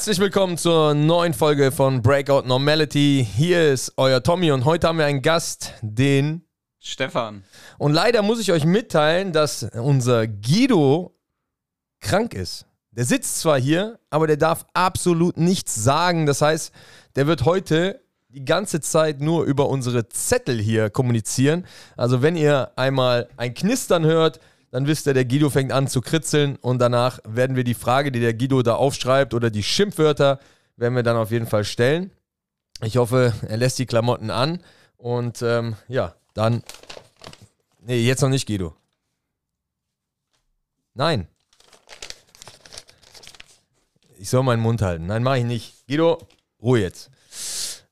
Herzlich willkommen zur neuen Folge von Breakout Normality. Hier ist euer Tommy und heute haben wir einen Gast, den Stefan. Und leider muss ich euch mitteilen, dass unser Guido krank ist. Der sitzt zwar hier, aber der darf absolut nichts sagen. Das heißt, der wird heute die ganze Zeit nur über unsere Zettel hier kommunizieren. Also wenn ihr einmal ein Knistern hört, dann wisst ihr, der Guido fängt an zu kritzeln und danach werden wir die Frage, die der Guido da aufschreibt oder die Schimpfwörter, werden wir dann auf jeden Fall stellen. Ich hoffe, er lässt die Klamotten an und dann... Nee, jetzt noch nicht, Guido. Nein. Ich soll meinen Mund halten. Nein, mach ich nicht. Guido, Ruhe jetzt.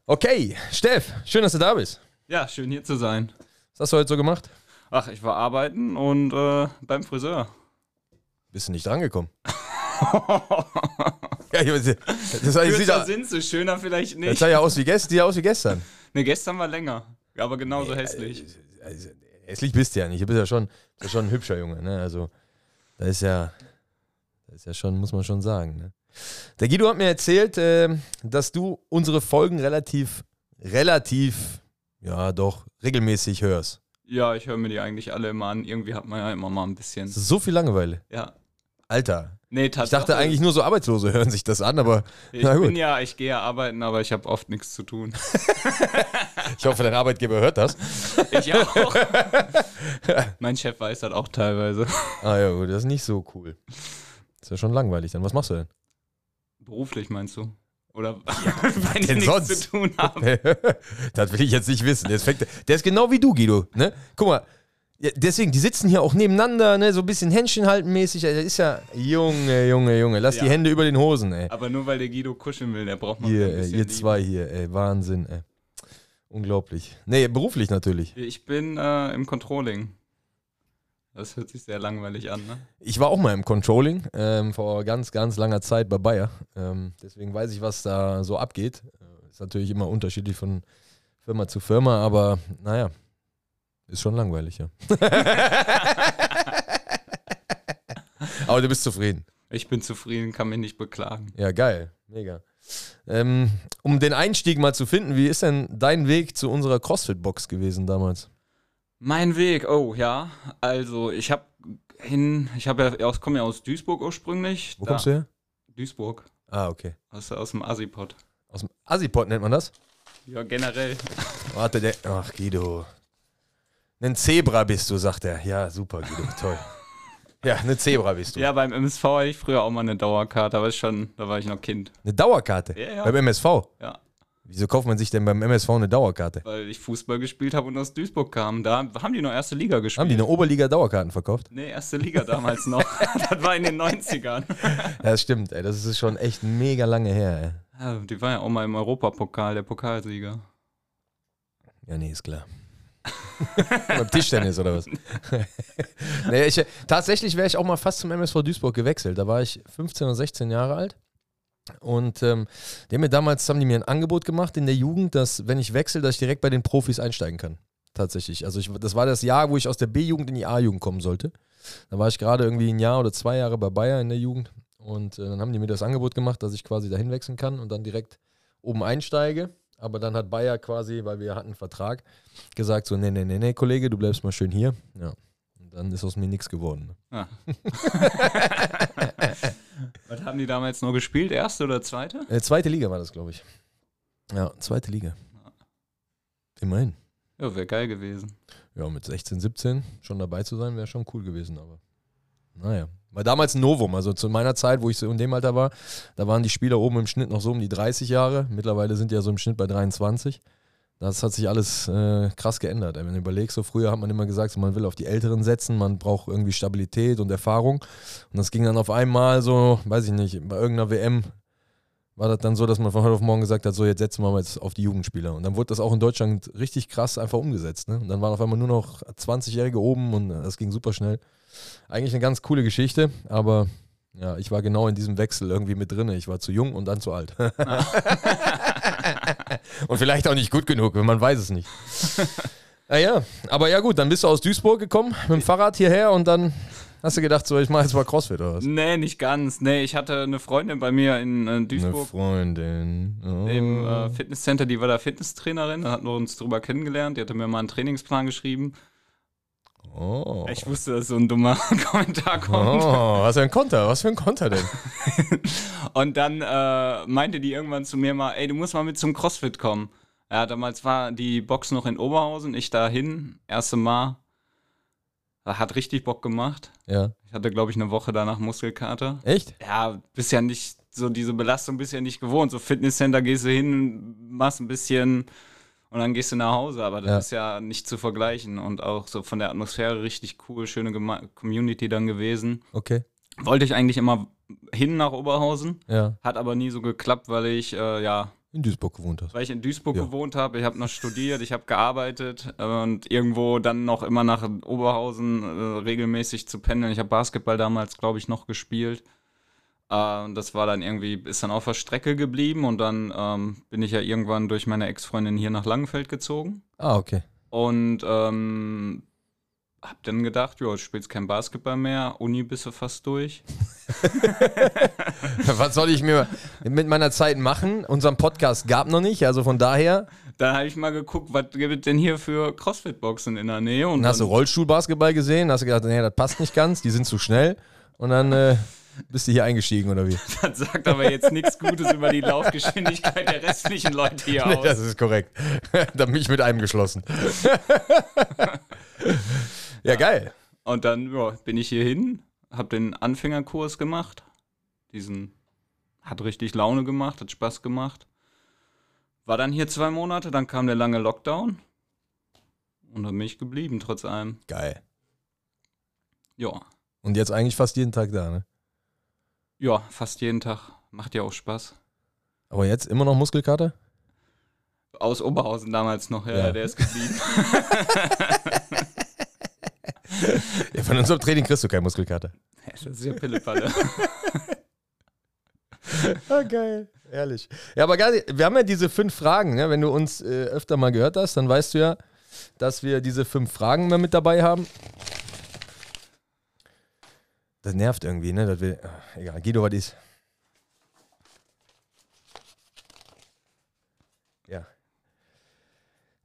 Okay, Steff, schön, dass du da bist. Ja, schön hier zu sein. Was hast du heute so gemacht? Ach, ich war arbeiten und beim Friseur. Bist du nicht drangekommen? Ja, Kürzer sind sie, schöner vielleicht nicht. Das sah ja aus wie gestern. Ne, gestern war länger, aber genauso hässlich. Also, hässlich bist du ja nicht, du bist ja schon ein hübscher Junge. Ne? Also, das ist ja schon, muss man schon sagen. Ne? Der Guido hat mir erzählt, dass du unsere Folgen relativ regelmäßig hörst. Ja, ich höre mir die eigentlich alle immer an. Irgendwie hat man ja immer mal ein bisschen... So viel Langeweile? Ja. Alter. Nee, tatsächlich. Ich dachte eigentlich nur so Arbeitslose hören sich das an, aber na gut. Ich gehe ja arbeiten, aber ich habe oft nichts zu tun. Ich hoffe, dein Arbeitgeber hört das. Ich auch. Mein Chef weiß das auch teilweise. Ah ja, gut, das ist nicht so cool. Ist ja schon langweilig dann. Was machst du denn? Beruflich meinst du? Oder wenn ich nichts zu tun habe. Das will ich jetzt nicht wissen. Der ist genau wie du, Guido. Ne? Guck mal, deswegen, die sitzen hier auch nebeneinander, ne? So ein bisschen Händchen halten mäßig. Das ist ja, Junge, lass die Hände über den Hosen, ey. Aber nur weil der Guido kuscheln will, der braucht man ein bisschen Liebe. Zwei hier, ey, Wahnsinn, ey. Unglaublich. Nee, beruflich natürlich. Ich bin im Controlling. Das hört sich sehr langweilig an, ne? Ich war auch mal im Controlling vor ganz, ganz langer Zeit bei Bayer. Deswegen weiß ich, was da so abgeht. Ist natürlich immer unterschiedlich von Firma zu Firma, aber naja, ist schon langweilig, ja. Aber du bist zufrieden. Ich bin zufrieden, kann mich nicht beklagen. Ja, geil, mega. Um den Einstieg mal zu finden, wie ist denn dein Weg zu unserer CrossFit-Box gewesen damals? Mein Weg, oh ja, also ich komme ja aus Duisburg ursprünglich. Wo kommst du her? Duisburg. Ah, okay. Aus dem Asipod. Aus dem Asipod nennt man das? Ja, generell. Warte, ach Guido. Ein Zebra bist du, sagt er. Ja, super Guido, toll. Ja, eine Zebra bist du. Ja, beim MSV hatte ich früher auch mal eine Dauerkarte, aber da war ich noch Kind. Eine Dauerkarte? Ja. Beim MSV? Ja. Wieso kauft man sich denn beim MSV eine Dauerkarte? Weil ich Fußball gespielt habe und aus Duisburg kam. Da haben die noch erste Liga gespielt. Haben die eine Oberliga Dauerkarten verkauft? Nee, erste Liga damals noch. Das war in den 90ern. Das stimmt, ey. Das ist schon echt mega lange her, ey. Ja, die waren ja auch mal im Europapokal, der Pokalsieger. Ja, nee, ist klar. Beim Tischtennis oder was? Naja, tatsächlich wäre ich auch mal fast zum MSV Duisburg gewechselt. Da war ich 15 oder 16 Jahre alt. Und haben die mir ein Angebot gemacht in der Jugend, dass, wenn ich wechsle, dass ich direkt bei den Profis einsteigen kann. Tatsächlich. Also das war das Jahr, wo ich aus der B-Jugend in die A-Jugend kommen sollte. Da war ich gerade irgendwie ein Jahr oder 2 Jahre bei Bayer in der Jugend. Und dann haben die mir das Angebot gemacht, dass ich quasi dahin wechseln kann und dann direkt oben einsteige. Aber dann hat Bayer quasi, weil wir hatten einen Vertrag, gesagt so, nee, Kollege, du bleibst mal schön hier. Ja. Und dann ist aus mir nichts geworden. Ah. Was haben die damals noch gespielt? Erste oder zweite? Zweite Liga war das, glaube ich. Ja, zweite Liga. Immerhin. Ja, wäre geil gewesen. Ja, mit 16, 17 schon dabei zu sein, wäre schon cool gewesen. Aber naja, war damals ein Novum. Also zu meiner Zeit, wo ich so in dem Alter war, da waren die Spieler oben im Schnitt noch so um die 30 Jahre. Mittlerweile sind die ja so im Schnitt bei 23. Das hat sich alles krass geändert. Wenn du überlegst, so früher hat man immer gesagt, so, man will auf die Älteren setzen, man braucht irgendwie Stabilität und Erfahrung. Und das ging dann auf einmal so, weiß ich nicht, bei irgendeiner WM war das dann so, dass man von heute auf morgen gesagt hat, so jetzt setzen wir mal jetzt auf die Jugendspieler. Und dann wurde das auch in Deutschland richtig krass einfach umgesetzt. Ne? Und dann waren auf einmal nur noch 20-Jährige oben und das ging super schnell. Eigentlich eine ganz coole Geschichte, aber ja, ich war genau in diesem Wechsel irgendwie mit drin. Ich war zu jung und dann zu alt. Und vielleicht auch nicht gut genug, man weiß es nicht. Naja, aber ja gut, dann bist du aus Duisburg gekommen mit dem Fahrrad hierher und dann... Hast du gedacht, so, ich mache jetzt mal Crossfit oder was? Nee, nicht ganz. Nee, ich hatte eine Freundin bei mir in Duisburg. Eine Freundin. Oh. Im Fitnesscenter, die war da Fitnesstrainerin. Da hatten wir uns drüber kennengelernt. Die hatte mir mal einen Trainingsplan geschrieben. Oh. Ich wusste, dass so ein dummer Kommentar kommt. Oh, was für ein Konter? Was für ein Konter denn? Und dann meinte die irgendwann zu mir mal, ey, du musst mal mit zum Crossfit kommen. Ja, damals war die Box noch in Oberhausen. Ich dahin, erste Mal. Hat richtig Bock gemacht. Ja. Ich hatte, glaube ich, eine Woche danach Muskelkater. Echt? Ja, bist ja nicht so diese Belastung, bist ja nicht gewohnt. So Fitnesscenter gehst du hin, machst ein bisschen und dann gehst du nach Hause. Aber das ist ja nicht zu vergleichen. Und auch so von der Atmosphäre richtig cool, schöne Community dann gewesen. Okay. Wollte ich eigentlich immer hin nach Oberhausen. Ja. Hat aber nie so geklappt, weil ich, in Duisburg gewohnt hast. Weil ich in Duisburg gewohnt habe, ich habe noch studiert, ich habe gearbeitet und irgendwo dann noch immer nach Oberhausen regelmäßig zu pendeln. Ich habe Basketball damals, glaube ich, noch gespielt. Das war dann irgendwie, ist dann auf der Strecke geblieben und dann bin ich ja irgendwann durch meine Ex-Freundin hier nach Langenfeld gezogen. Ah, okay. Und hab dann gedacht, ja, du spielst kein Basketball mehr, Uni bist du fast durch. Was soll ich mir mit meiner Zeit machen? Unseren Podcast gab noch nicht, also von daher. Dann habe ich mal geguckt, was gibt es denn hier für Crossfit-Boxen in der Nähe? Und dann hast du Rollstuhl-Basketball gesehen, hast du gedacht, naja, das passt nicht ganz, die sind zu schnell. Und dann bist du hier eingestiegen, oder wie? Das sagt aber jetzt nichts Gutes über die Laufgeschwindigkeit der restlichen Leute hier aus. Das ist korrekt. Da bin ich mit einem geschlossen. Ja, geil. Und dann bin ich hier hin, hab den Anfängerkurs gemacht. Hat richtig Laune gemacht, hat Spaß gemacht. War dann hier 2 Monate, dann kam der lange Lockdown. Und dann bin ich geblieben, trotz allem. Geil. Ja. Und jetzt eigentlich fast jeden Tag da, ne? Ja, fast jeden Tag. Macht ja auch Spaß. Aber jetzt immer noch Muskelkater? Aus Oberhausen damals noch, ja. Der ist geblieben. Ja, von unserem Training kriegst du keine Muskelkater. Ja, das ist ja Pillepalle. Ah, geil. Ehrlich. Ja, aber geil, wir haben ja diese 5 Fragen. Ne? Wenn du uns öfter mal gehört hast, dann weißt du ja, dass wir diese 5 Fragen mal mit dabei haben. Das nervt irgendwie, ne? Dass wir, egal, Guido, was ist? Ja.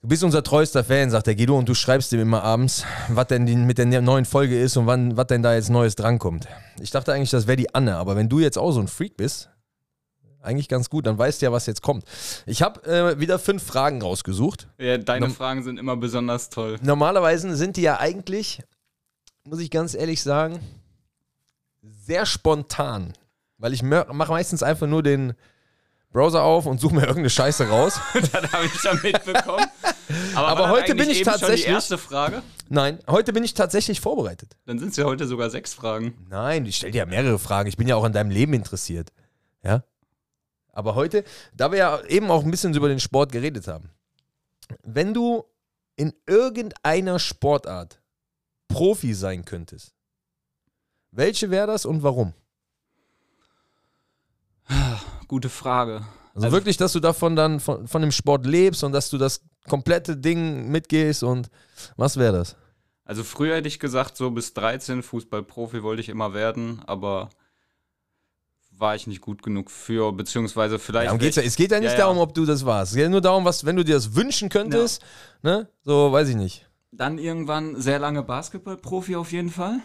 Du bist unser treuester Fan, sagt der Guido, und du schreibst ihm immer abends, was denn mit der neuen Folge ist und was denn da jetzt Neues drankommt. Ich dachte eigentlich, das wäre die Anne, aber wenn du jetzt auch so ein Freak bist, eigentlich ganz gut, dann weißt du ja, was jetzt kommt. Ich habe wieder 5 Fragen rausgesucht. Ja, deine Fragen sind immer besonders toll. Normalerweise sind die ja eigentlich, muss ich ganz ehrlich sagen, sehr spontan, weil ich mache meistens einfach nur den Browser auf und suche mir irgendeine Scheiße raus. Das habe ich schon mitbekommen. Aber heute bin ich tatsächlich. Schon die erste Frage? Nein, heute bin ich tatsächlich vorbereitet. Dann sind es ja heute sogar 6 Fragen. Nein, ich stelle dir ja mehrere Fragen. Ich bin ja auch an deinem Leben interessiert. Ja? Aber heute, da wir ja eben auch ein bisschen über den Sport geredet haben, wenn du in irgendeiner Sportart Profi sein könntest, welche wäre das und warum? Gute Frage. Also wirklich, dass du davon dann von dem Sport lebst und dass du das komplette Ding mitgehst und was wäre das? Also früher hätte ich gesagt, so bis 13 Fußballprofi wollte ich immer werden, aber war ich nicht gut genug für, beziehungsweise vielleicht... Ja, es geht ja nicht darum, ob du das warst. Es geht nur darum, wenn du dir das wünschen könntest, ne? So, weiß ich nicht. Dann irgendwann sehr lange Basketballprofi auf jeden Fall.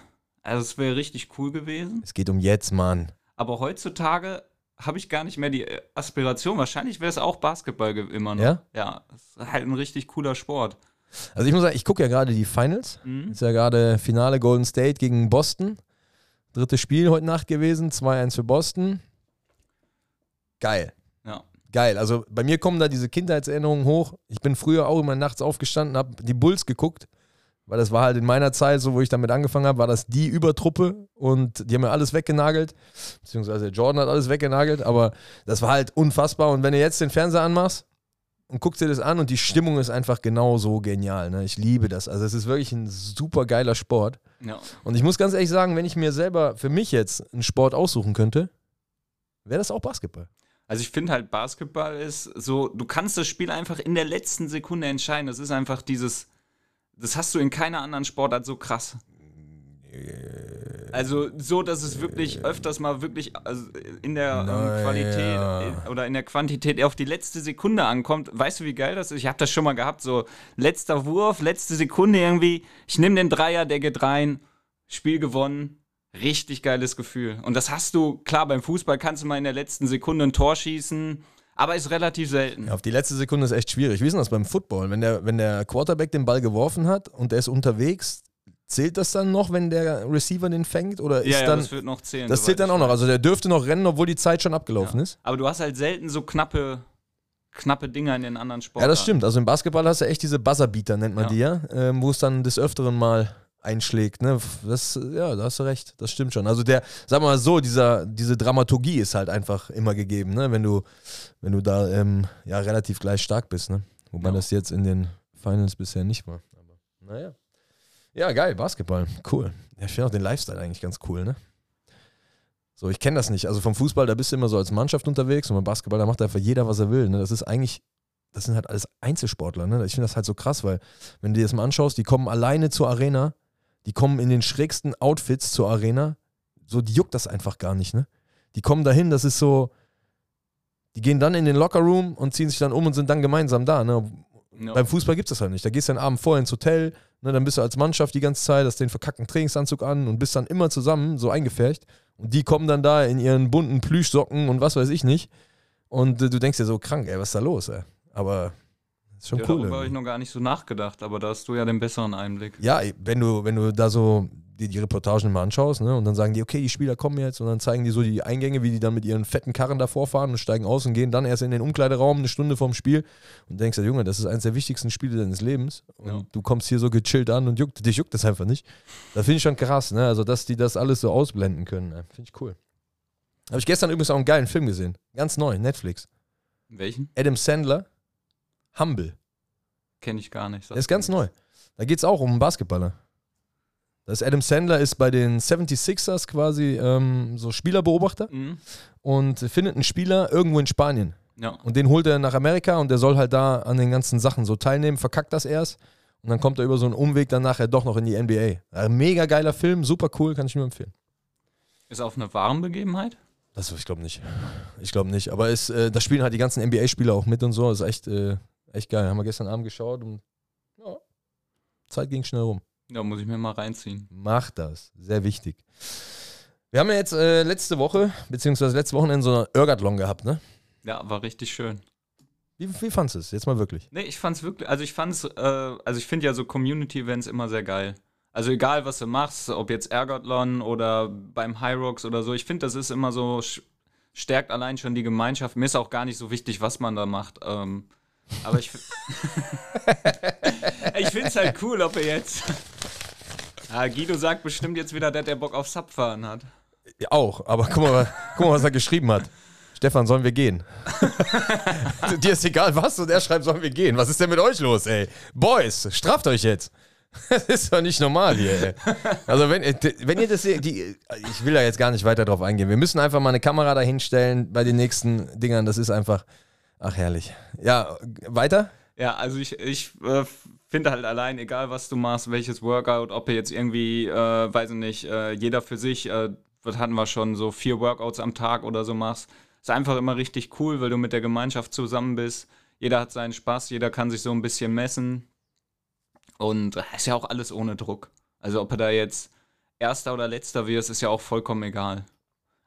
Also es wäre richtig cool gewesen. Es geht um jetzt, Mann. Aber heutzutage habe ich gar nicht mehr die Aspiration. Wahrscheinlich wäre es auch Basketball immer noch. Ja? Ja, es ist halt ein richtig cooler Sport. Also ich muss sagen, ich gucke ja gerade die Finals. Mhm. Ist ja gerade Finale Golden State gegen Boston. 3. Spiel heute Nacht gewesen, 2-1 für Boston. Geil. Ja. Geil. Also bei mir kommen da diese Kindheitserinnerungen hoch. Ich bin früher auch immer nachts aufgestanden, habe die Bulls geguckt. Weil das war halt in meiner Zeit, so wo ich damit angefangen habe, war das die Übertruppe und die haben ja alles weggenagelt, beziehungsweise Jordan hat alles weggenagelt, aber das war halt unfassbar und wenn du jetzt den Fernseher anmachst und guckst dir das an und die Stimmung ist einfach genauso genial, ne? Ich liebe das, also es ist wirklich ein super geiler Sport ja. Und ich muss ganz ehrlich sagen, wenn ich mir selber für mich jetzt einen Sport aussuchen könnte, wäre das auch Basketball. Also ich finde halt Basketball ist so, du kannst das Spiel einfach in der letzten Sekunde entscheiden, das ist einfach dieses... Das hast du in keiner anderen Sportart so krass. Also so, dass es wirklich öfters mal wirklich in der Qualität oder in der Quantität auf die letzte Sekunde ankommt. Weißt du, wie geil das ist? Ich habe das schon mal gehabt, so letzter Wurf, letzte Sekunde irgendwie. Ich nehme den Dreier, der geht rein, Spiel gewonnen. Richtig geiles Gefühl. Und das hast du, klar, beim Fußball kannst du mal in der letzten Sekunde ein Tor schießen, aber ist relativ selten. Ja, auf die letzte Sekunde ist echt schwierig. Wie ist denn das beim Football? Wenn der Quarterback den Ball geworfen hat und der ist unterwegs, zählt das dann noch, wenn der Receiver den fängt? Oder ist dann, das wird noch zählen. Das zählt dann auch noch. Also der dürfte noch rennen, obwohl die Zeit schon abgelaufen ist. Aber du hast halt selten so knappe Dinger in den anderen Sportarten. Ja, das stimmt. Also im Basketball hast du echt diese Buzzerbeater, nennt man die wo es dann des Öfteren mal einschlägt, ne? Das, ja, da hast du recht. Das stimmt schon. Also der, sag mal so, diese Dramaturgie ist halt einfach immer gegeben, ne? Wenn du da relativ gleich stark bist, ne? Wobei das jetzt in den Finals bisher nicht war. Aber, naja. Ja, geil, Basketball. Cool. Ja, ich finde auch den Lifestyle eigentlich ganz cool, ne? So, ich kenne das nicht. Also vom Fußball, da bist du immer so als Mannschaft unterwegs und beim Basketball, da macht einfach jeder, was er will, ne? Das sind halt alles Einzelsportler, ne? Ich finde das halt so krass, weil wenn du dir das mal anschaust, die kommen alleine zur Arena, die kommen in den schrägsten Outfits zur Arena, so, die juckt das einfach gar nicht, ne? Die kommen dahin, das ist so, die gehen dann in den Lockerroom und ziehen sich dann um und sind dann gemeinsam da, ne? No. Beim Fußball gibt es das halt nicht. Da gehst du den Abend vorher ins Hotel, ne, dann bist du als Mannschaft die ganze Zeit, hast den verkackten Trainingsanzug an und bist dann immer zusammen, so eingefärbt. Und die kommen dann da in ihren bunten Plüschsocken und was weiß ich nicht. Und du denkst dir so, krank, ey, was ist da los, ey? Aber das ist schon cool. Darüber habe ich noch gar nicht so nachgedacht, aber da hast du ja den besseren Einblick. Ja, wenn du da so die Reportagen mal anschaust, ne, und dann sagen die, okay, die Spieler kommen jetzt und dann zeigen die so die Eingänge, wie die dann mit ihren fetten Karren davor fahren und steigen aus und gehen dann erst in den Umkleideraum 1 Stunde vorm Spiel und denkst, Junge, das ist eines der wichtigsten Spiele deines Lebens und du kommst hier so gechillt an und dich juckt das einfach nicht. Das finde ich schon krass, ne, also dass die das alles so ausblenden können, ne? Finde ich cool. Habe ich gestern übrigens auch einen geilen Film gesehen, ganz neu, Netflix. Welchen? Adam Sandler, Humble. Kenne ich gar nicht. Der ist ganz neu. Da geht es auch um einen Basketballer. Das Adam Sandler ist bei den 76ers quasi so Spielerbeobachter und findet einen Spieler irgendwo in Spanien. Ja. Und den holt er nach Amerika und der soll halt da an den ganzen Sachen so teilnehmen, verkackt das erst und dann kommt er über so einen Umweg dann nachher doch noch in die NBA. Ein mega geiler Film, super cool, kann ich nur empfehlen. Ist auf eine wahren Begebenheit? Also ich glaube nicht. Ich glaube nicht. Aber da spielen halt die ganzen NBA-Spieler auch mit und so. Das ist echt geil. Haben wir gestern Abend geschaut und Zeit ging schnell rum. Ja, muss ich mir mal reinziehen. Mach das. Sehr wichtig. Wir haben ja jetzt letzte Woche, beziehungsweise letztes Wochenende so einen Ergathlon gehabt, ne? Ja, war richtig schön. Wie fandst du es? Jetzt mal wirklich. Nee, ich fand's wirklich, ich finde ja so Community-Events immer sehr geil. Also egal, was du machst, ob jetzt Ergathlon oder beim High Rocks oder so, ich finde, das ist immer so, stärkt allein schon die Gemeinschaft. Mir ist auch gar nicht so wichtig, was man da macht. Aber ich ich finde es halt cool, ob er jetzt... Guido sagt bestimmt jetzt wieder, dass der Bock auf Subfahren hat. Ja, auch, aber guck mal, was er geschrieben hat. Stefan, sollen wir gehen? Dir ist egal was und er schreibt, sollen wir gehen. Was ist denn mit euch los, ey? Boys, straft euch jetzt. Das ist doch nicht normal hier, ey. Also wenn ihr das seht, ich will da jetzt gar nicht weiter drauf eingehen. Wir müssen einfach mal eine Kamera da hinstellen bei den nächsten Dingern. Das ist einfach, ach herrlich. Ja, weiter? Ja, also ich finde halt allein, egal was du machst, welches Workout, ob ihr jetzt irgendwie, weiß ich nicht, jeder für sich, was hatten wir schon, so 4 Workouts am Tag oder so machst, ist einfach immer richtig cool, weil du mit der Gemeinschaft zusammen bist. Jeder hat seinen Spaß, jeder kann sich so ein bisschen messen. Und ist ja auch alles ohne Druck. Also ob er da jetzt Erster oder Letzter wirst, ist ja auch vollkommen egal.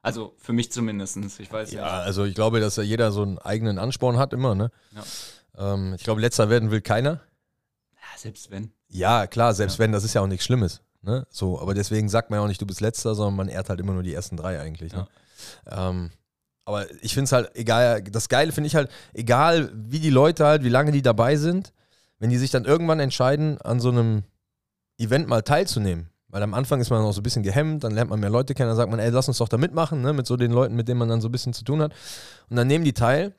Also für mich zumindest. Ich weiß ja, nicht. Also ich glaube, dass ja jeder so einen eigenen Ansporn hat immer, ne? Ja. Ich glaube, Letzter werden will keiner. Ja, selbst wenn. Ja, klar, selbst wenn, das ist ja auch nichts Schlimmes, ne? So, aber deswegen sagt man ja auch nicht, du bist Letzter, sondern man ehrt halt immer nur die ersten 3 eigentlich, ne? Ja. Aber ich finde es halt egal, das Geile finde ich halt, egal wie die Leute halt, wie lange die dabei sind, wenn die sich dann irgendwann entscheiden, an so einem Event mal teilzunehmen, weil am Anfang ist man noch so ein bisschen gehemmt, dann lernt man mehr Leute kennen, dann sagt man, ey, lass uns doch da mitmachen, ne? Mit so den Leuten, mit denen man dann so ein bisschen zu tun hat. Und dann nehmen die teil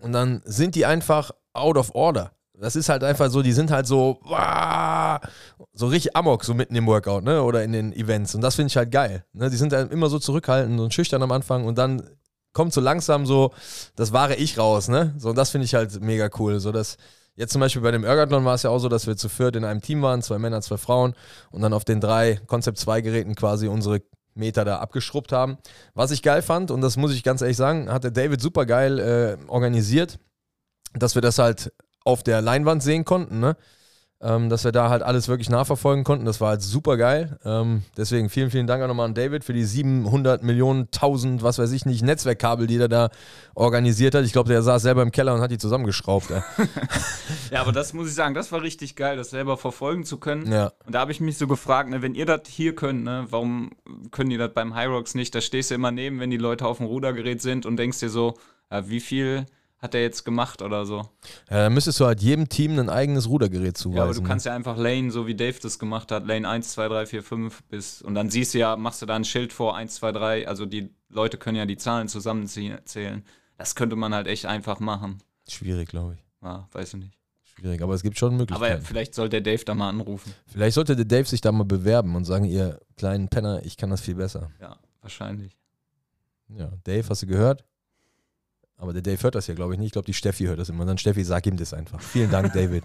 und dann sind die einfach out of order. Das ist halt einfach so, die sind halt so, so richtig amok, so mitten im Workout, ne? Oder in den Events. Und das finde ich halt geil, ne? Die sind halt immer so zurückhaltend und schüchtern am Anfang und dann kommt so langsam so das wahre Ich raus, ne? So, und das finde ich halt mega cool, so dass Jetzt zum Beispiel bei dem Ergathlon war es ja auch so, dass wir zu viert in einem Team waren, 2 Männer, 2 Frauen und dann auf den 3 Concept-2-Geräten quasi unsere Meter da abgeschrubbt haben. Was ich geil fand, und das muss ich ganz ehrlich sagen, hat der David super geil organisiert, dass wir das halt auf der Leinwand sehen konnten, ne? Dass wir da halt alles wirklich nachverfolgen konnten. Das war halt super geil. Deswegen vielen, vielen Dank auch nochmal an David für die 700 Millionen, 1000, was weiß ich nicht, Netzwerkkabel, die er da organisiert hat. Ich glaube, der saß selber im Keller und hat die zusammengeschraubt. Ja, aber das muss ich sagen, das war richtig geil, das selber verfolgen zu können. Ja. Und da habe ich mich so gefragt, ne, wenn ihr das hier könnt, ne, warum können die das beim Hyrox nicht? Da stehst du immer neben, wenn die Leute auf dem Rudergerät sind und denkst dir so, ja, wie viel hat er jetzt gemacht oder so. Ja, dann müsstest du halt jedem Team ein eigenes Rudergerät zuweisen. Ja, aber du kannst ja einfach Lane, so wie Dave das gemacht hat, Lane 1, 2, 3, 4, 5 bis, und dann siehst du ja, machst du da ein Schild vor, 1, 2, 3, also die Leute können ja die Zahlen zusammenzählen. Das könnte man halt echt einfach machen. Schwierig, glaube ich. Ja, weiß ich nicht. Schwierig, aber es gibt schon Möglichkeiten. Aber vielleicht sollte der Dave da mal anrufen. Vielleicht sollte der Dave sich da mal bewerben und sagen, ihr kleinen Penner, ich kann das viel besser. Ja, wahrscheinlich. Ja, Dave, hast du gehört? Aber der Dave hört das ja, glaube ich, nicht. Ich glaube, die Steffi hört das immer. Und dann, Steffi, sag ihm das einfach. Vielen Dank, David.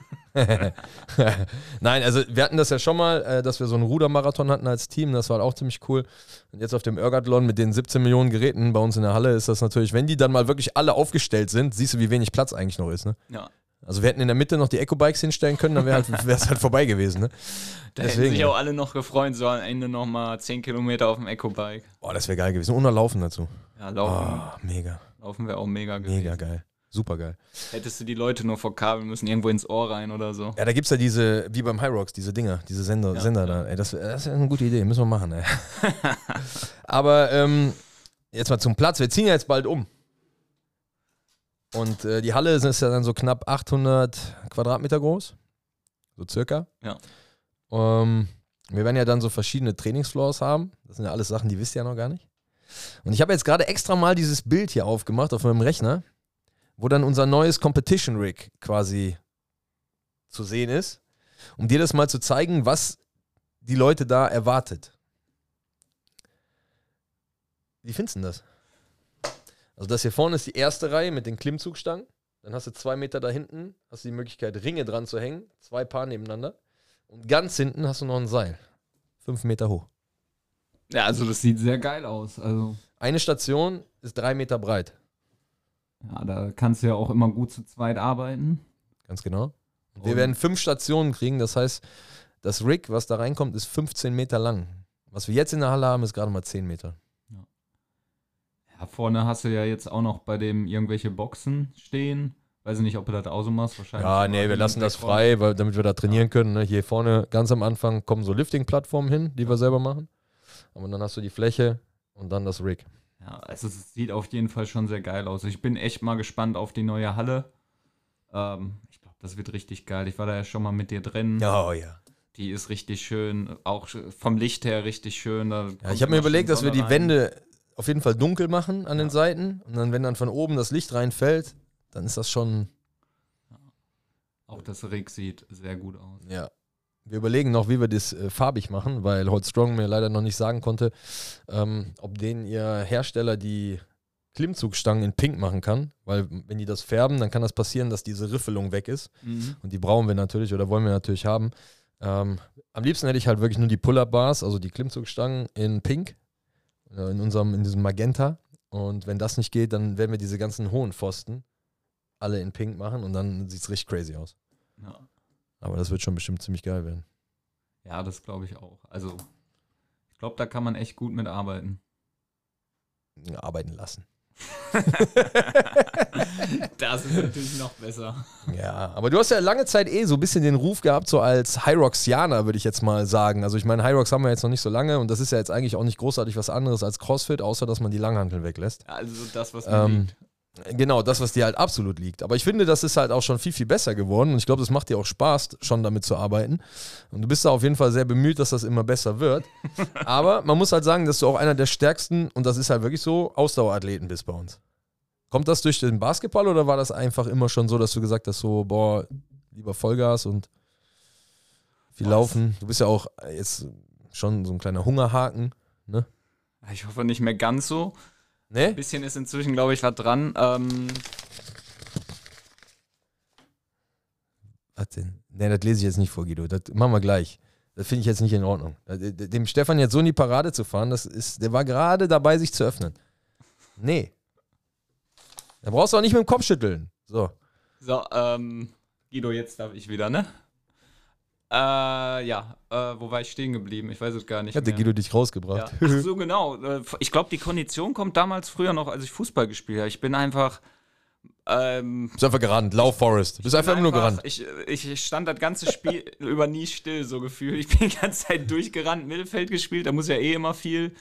Nein, also wir hatten das ja schon mal, dass wir so einen Rudermarathon hatten als Team. Das war halt auch ziemlich cool. Und jetzt auf dem Ergathlon mit den 17 Millionen Geräten bei uns in der Halle ist das natürlich, wenn die dann mal wirklich alle aufgestellt sind, siehst du, wie wenig Platz eigentlich noch ist, ne? Ja. Also wir hätten in der Mitte noch die Eco-Bikes hinstellen können, dann wäre es halt vorbei gewesen, ne? Da hätten sich auch alle noch gefreut, so am Ende nochmal 10 Kilometer auf dem Eco-Bike. Boah, das wäre geil gewesen. Und noch Laufen dazu. Ja, Laufen. Oh, mega. Laufen wäre auch mega gewesen. Mega geil. Super geil. Hättest du die Leute nur verkabeln müssen, irgendwo ins Ohr rein oder so. Ja, da gibt es ja diese, wie beim Hyrox, diese Dinger, diese Sender da. Ey, das ist eine gute Idee, müssen wir machen, ey. Aber jetzt mal zum Platz. Wir ziehen ja jetzt bald um. Und die Halle ist ja dann so knapp 800 Quadratmeter groß. So circa. Ja. Wir werden ja dann so verschiedene Trainingsfloors haben. Das sind ja alles Sachen, die wisst ihr ja noch gar nicht. Und ich habe jetzt gerade extra mal dieses Bild hier aufgemacht auf meinem Rechner, wo dann unser neues Competition Rig quasi zu sehen ist, um dir das mal zu zeigen, was die Leute da erwartet. Wie findest du denn das? Also das hier vorne ist die erste Reihe mit den Klimmzugstangen. Dann hast du 2 Meter da hinten, hast du die Möglichkeit, Ringe dran zu hängen. 2 Paar nebeneinander. Und ganz hinten hast du noch ein Seil. 5 Meter hoch. Ja, also das sieht sehr geil aus. Also eine Station ist 3 Meter breit. Ja, da kannst du ja auch immer gut zu zweit arbeiten. Ganz genau. Und wir werden 5 Stationen kriegen. Das heißt, das Rig, was da reinkommt, ist 15 Meter lang. Was wir jetzt in der Halle haben, ist gerade mal 10 Meter. Ja. Ja, vorne hast du ja jetzt auch noch bei dem irgendwelche Boxen stehen. Weiß ich nicht, ob du das auch so machst. Wahrscheinlich. Ja, nee, wir lassen das frei, weil, damit wir da trainieren können. Ne? Hier vorne ganz am Anfang kommen so Lifting-Plattformen hin, die wir selber machen. Aber dann hast du die Fläche und dann das Rig. Ja, also es sieht auf jeden Fall schon sehr geil aus. Ich bin echt mal gespannt auf die neue Halle. Ich glaube, das wird richtig geil. Ich war da ja schon mal mit dir drin. Oh ja. Die ist richtig schön, auch vom Licht her richtig schön. Da ich habe mir überlegt, dass wir die Wände auf jeden Fall dunkel machen an den Seiten. Und dann, wenn dann von oben das Licht reinfällt, dann ist das schon... Ja. Auch das Rig sieht sehr gut aus. Ja. Wir überlegen noch, wie wir das farbig machen, weil Holt Strong mir leider noch nicht sagen konnte, ob denen ihr Hersteller die Klimmzugstangen in Pink machen kann. Weil wenn die das färben, dann kann das passieren, dass diese Riffelung weg ist. Mhm. Und die brauchen wir natürlich oder wollen wir natürlich haben. Am liebsten hätte ich halt wirklich nur die Pull-Up-Bars, also die Klimmzugstangen in Pink, in diesem Magenta. Und wenn das nicht geht, dann werden wir diese ganzen hohen Pfosten alle in Pink machen und dann sieht es richtig crazy aus. Ja. Aber das wird schon bestimmt ziemlich geil werden. Ja, das glaube ich auch. Also, ich glaube, da kann man echt gut mit arbeiten. Ja, arbeiten lassen. Das ist natürlich noch besser. Ja, aber du hast ja lange Zeit so ein bisschen den Ruf gehabt, so als Hyroxianer, würde ich jetzt mal sagen. Also ich meine, Hyrox haben wir jetzt noch nicht so lange und das ist ja jetzt eigentlich auch nicht großartig was anderes als CrossFit, außer dass man die Langhanteln weglässt. Also das, was man liegt. Genau, das, was dir halt absolut liegt. Aber ich finde, das ist halt auch schon viel, viel besser geworden. Und ich glaube, das macht dir auch Spaß, schon damit zu arbeiten. Und du bist da auf jeden Fall sehr bemüht, dass das immer besser wird. Aber man muss halt sagen, dass du auch einer der stärksten, und das ist halt wirklich so, Ausdauerathleten bist bei uns. Kommt das durch den Basketball oder war das einfach immer schon so, dass du gesagt hast, so, boah, lieber Vollgas und viel laufen? Du bist ja auch jetzt schon so ein kleiner Hungerhaken, ne? Ich hoffe nicht mehr ganz so. Nee? Ein bisschen ist inzwischen, glaube ich, was dran. Was denn? Nee, das lese ich jetzt nicht vor, Guido. Das machen wir gleich. Das finde ich jetzt nicht in Ordnung. Dem Stefan jetzt so in die Parade zu fahren, das ist, der war gerade dabei, sich zu öffnen. Nee. Da brauchst du auch nicht mit dem Kopf schütteln. So. So, Guido, jetzt darf ich wieder, ne? Wo war ich stehen geblieben? Ich weiß es gar nicht mehr. Hat der Guido dich rausgebracht? Ja. Ach so, genau. Ich glaube, die Kondition kommt damals früher noch, als ich Fußball gespielt habe. Ich bin einfach... du bist einfach gerannt, Lauf Forest. Du bist einfach nur gerannt. Ich stand das ganze Spiel über nie still, so gefühlt. Ich bin die ganze Zeit durchgerannt, Mittelfeld gespielt, da muss ja eh immer viel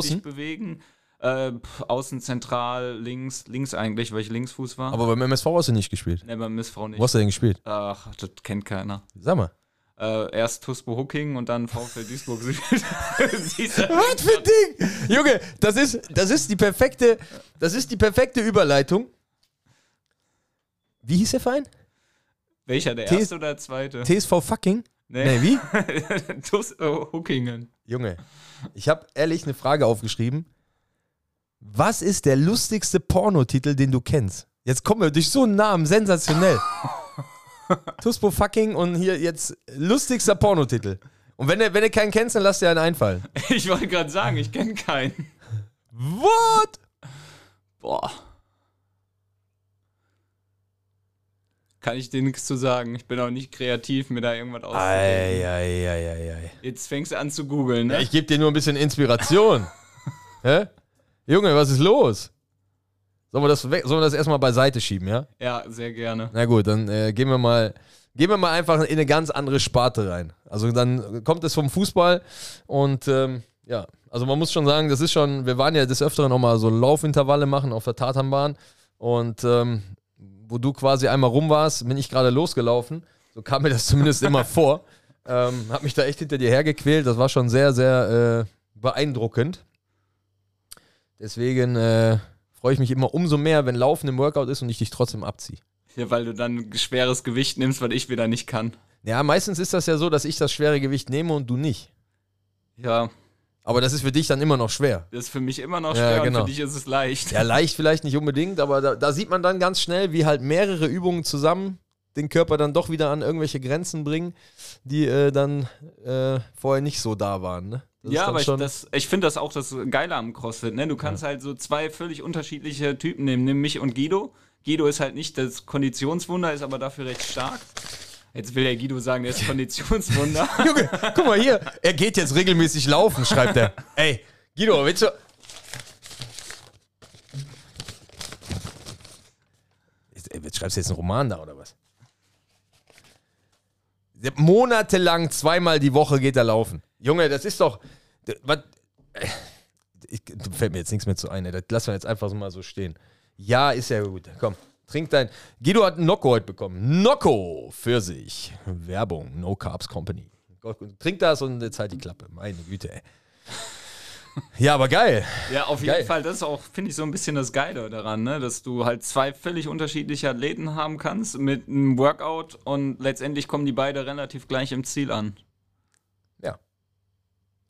sich bewegen. Außen, zentral, links eigentlich, weil ich Linksfuß war. Aber beim MSV hast du nicht gespielt? Ne, beim MSV nicht. Wo hast du denn gespielt? Ach, das kennt keiner. Sag mal. Erst TuSpo Hucking und dann VfL Duisburg Süd. Was für Ding! Junge, das ist die perfekte Überleitung. Wie hieß der Verein? Welcher, der erste oder der zweite? TSV Fucking? Nee, wie? TuSpo Huckingen. Junge, ich habe ehrlich eine Frage aufgeschrieben. Was ist der lustigste Pornotitel, den du kennst? Jetzt kommen wir durch so einen Namen, sensationell. TuSpo Fucking und hier jetzt lustigster Pornotitel. Und wenn du keinen kennst, dann lass dir einen einfallen. Ich wollte gerade sagen, ich kenne keinen. What? Boah. Kann ich dir nichts zu sagen. Ich bin auch nicht kreativ, mir da irgendwas auszudenken. Jetzt fängst du an zu googeln, ne? Ja, ich gebe dir nur ein bisschen Inspiration. Hä? Junge, was ist los? Sollen wir das erstmal beiseite schieben, ja? Ja, sehr gerne. Na gut, dann gehen wir mal einfach in eine ganz andere Sparte rein. Also dann kommt es vom Fußball und also man muss schon sagen, das ist schon, wir waren ja des Öfteren auch mal so Laufintervalle machen auf der Tatanbahn und wo du quasi einmal rum warst, bin ich gerade losgelaufen. So kam mir das zumindest immer vor. Hab mich da echt hinter dir hergequält. Das war schon sehr, sehr beeindruckend. Deswegen... freue ich mich immer umso mehr, wenn Laufen im Workout ist und ich dich trotzdem abziehe. Ja, weil du dann schweres Gewicht nimmst, was ich wieder nicht kann. Ja, meistens ist das ja so, dass ich das schwere Gewicht nehme und du nicht. Ja. Aber das ist für dich dann immer noch schwer. Das ist für mich immer noch schwer, genau. Und für dich ist es leicht. Ja, leicht vielleicht nicht unbedingt, aber da sieht man dann ganz schnell, wie halt mehrere Übungen zusammen den Körper dann doch wieder an irgendwelche Grenzen bringen, die dann vorher nicht so da waren, ne? Ja, aber ich finde das auch das Geile am CrossFit, ne? Du kannst halt so zwei völlig unterschiedliche Typen nehmen, nimm mich und Guido. Guido ist halt nicht das Konditionswunder, ist aber dafür recht stark. Jetzt will der Guido sagen, der ist Konditionswunder. Junge, guck mal hier, er geht jetzt regelmäßig laufen, schreibt er. Ey, Guido, willst du... Schreibst du jetzt einen Roman da, oder was? Monatelang, zweimal die Woche geht er laufen. Junge, das ist doch... Fällt mir jetzt nichts mehr zu ein. Ey. Das lassen wir jetzt einfach mal so stehen. Ja, ist ja gut. Komm, trink dein... Guido hat einen Nocco heute bekommen. Nocco für sich. Werbung. No Carbs Company. Trink das und jetzt halt die Klappe. Meine Güte, ey. Ja, aber geil. Ja, auf jeden Fall. Das ist auch, finde ich, so ein bisschen das Geile daran, ne? Dass du halt zwei völlig unterschiedliche Athleten haben kannst mit einem Workout und letztendlich kommen die beide relativ gleich im Ziel an. Ja.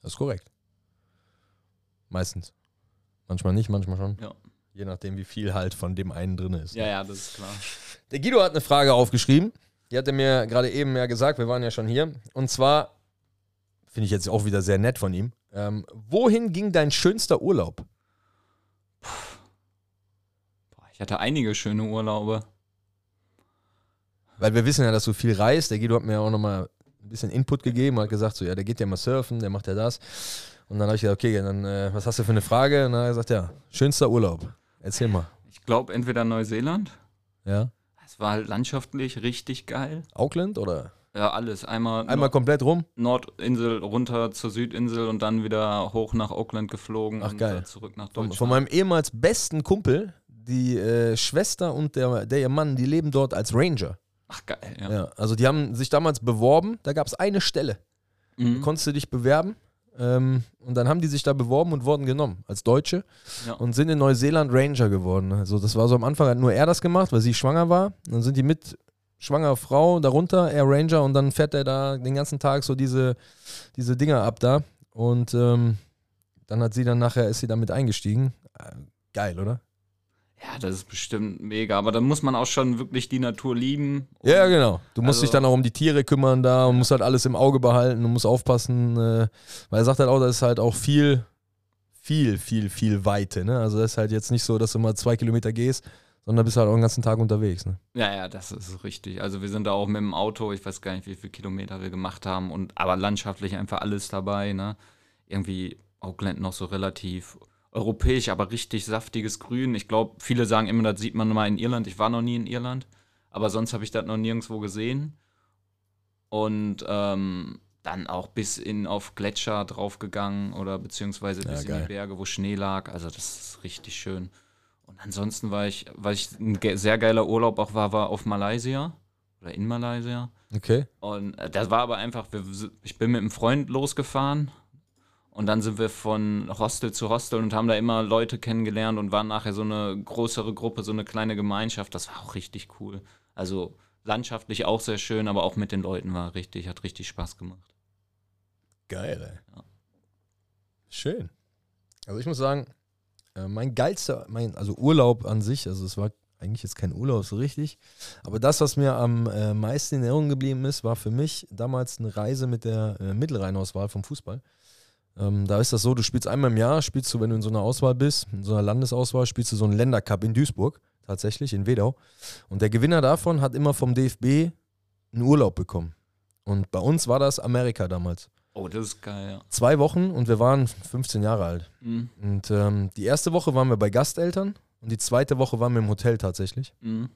Das ist korrekt. Meistens. Manchmal nicht, manchmal schon. Ja. Je nachdem, wie viel halt von dem einen drin ist. Ja, das ist klar. Der Guido hat eine Frage aufgeschrieben. Die hat er mir gerade eben ja gesagt. Wir waren ja schon hier. Und zwar, finde ich jetzt auch wieder sehr nett von ihm, wohin ging dein schönster Urlaub? Ich hatte einige schöne Urlaube. Weil wir wissen ja, dass du viel reist. Der Guido hat mir auch nochmal ein bisschen Input gegeben, hat gesagt, so, ja, der geht ja mal surfen, der macht ja das. Und dann habe ich gesagt, okay, dann was hast du für eine Frage? Und dann hat er gesagt, ja, schönster Urlaub. Erzähl mal. Ich glaube, entweder Neuseeland. Ja. Es war halt landschaftlich richtig geil. Auckland oder? Ja, alles. Einmal komplett rum? Nordinsel runter zur Südinsel und dann wieder hoch nach Auckland geflogen. Ach, und geil. Zurück nach Deutschland. Von meinem ehemals besten Kumpel, die Schwester und der ihr Mann, die leben dort als Ranger. Ach, geil, ja. Also die haben sich damals beworben, da gab es eine Stelle. Mhm. Da konntest du dich bewerben und dann haben die sich da beworben und wurden genommen als Deutsche und sind in Neuseeland Ranger geworden. Also das war so am Anfang, hat nur er das gemacht, weil sie schwanger war. Dann sind die mit schwanger Frau darunter, er Ranger und dann fährt er da den ganzen Tag so diese Dinger ab da und dann ist sie damit eingestiegen. Geil, oder? Ja, das ist bestimmt mega, aber dann muss man auch schon wirklich die Natur lieben. Ja, genau. Du musst dich dann auch um die Tiere kümmern da und musst halt alles im Auge behalten und musst aufpassen, weil er sagt halt auch, das ist halt auch viel Weite, ne? Also das ist halt jetzt nicht so, dass du mal 2 Kilometer gehst, sondern bist halt auch den ganzen Tag unterwegs, ne? Ja, das ist richtig. Also wir sind da auch mit dem Auto, ich weiß gar nicht, wie viele Kilometer wir gemacht haben, und aber landschaftlich einfach alles dabei, ne? Irgendwie Auckland noch so relativ europäisch, aber richtig saftiges Grün. Ich glaube, viele sagen immer, das sieht man mal in Irland. Ich war noch nie in Irland, aber sonst habe ich das noch nirgendwo gesehen. Und dann auch bis auf Gletscher draufgegangen oder beziehungsweise bis in die Berge, wo Schnee lag. Also das ist richtig schön. Und ansonsten war ich, weil ich ein sehr geiler Urlaub auch war auf Malaysia oder in Malaysia. Okay. Und das war aber einfach, ich bin mit einem Freund losgefahren und dann sind wir von Hostel zu Hostel und haben da immer Leute kennengelernt und waren nachher so eine größere Gruppe, so eine kleine Gemeinschaft. Das war auch richtig cool. Also landschaftlich auch sehr schön, aber auch mit den Leuten hat richtig Spaß gemacht. Geil, ey. Ja. Schön. Also ich muss sagen, mein Urlaub an sich, also es war eigentlich jetzt kein Urlaub so richtig, aber das, was mir am meisten in Erinnerung geblieben ist, war für mich damals eine Reise mit der Mittelrheinauswahl vom Fußball. Da ist das so, du spielst einmal im Jahr, wenn du in so einer Auswahl bist, in so einer Landesauswahl, spielst du so einen Ländercup in Duisburg, tatsächlich, in Wedau. Und der Gewinner davon hat immer vom DFB einen Urlaub bekommen. Und bei uns war das Amerika damals. Oh, das ist geil, ja. 2 Wochen und wir waren 15 Jahre alt. Mhm. Und die erste Woche waren wir bei Gasteltern und die zweite Woche waren wir im Hotel tatsächlich. Mhm.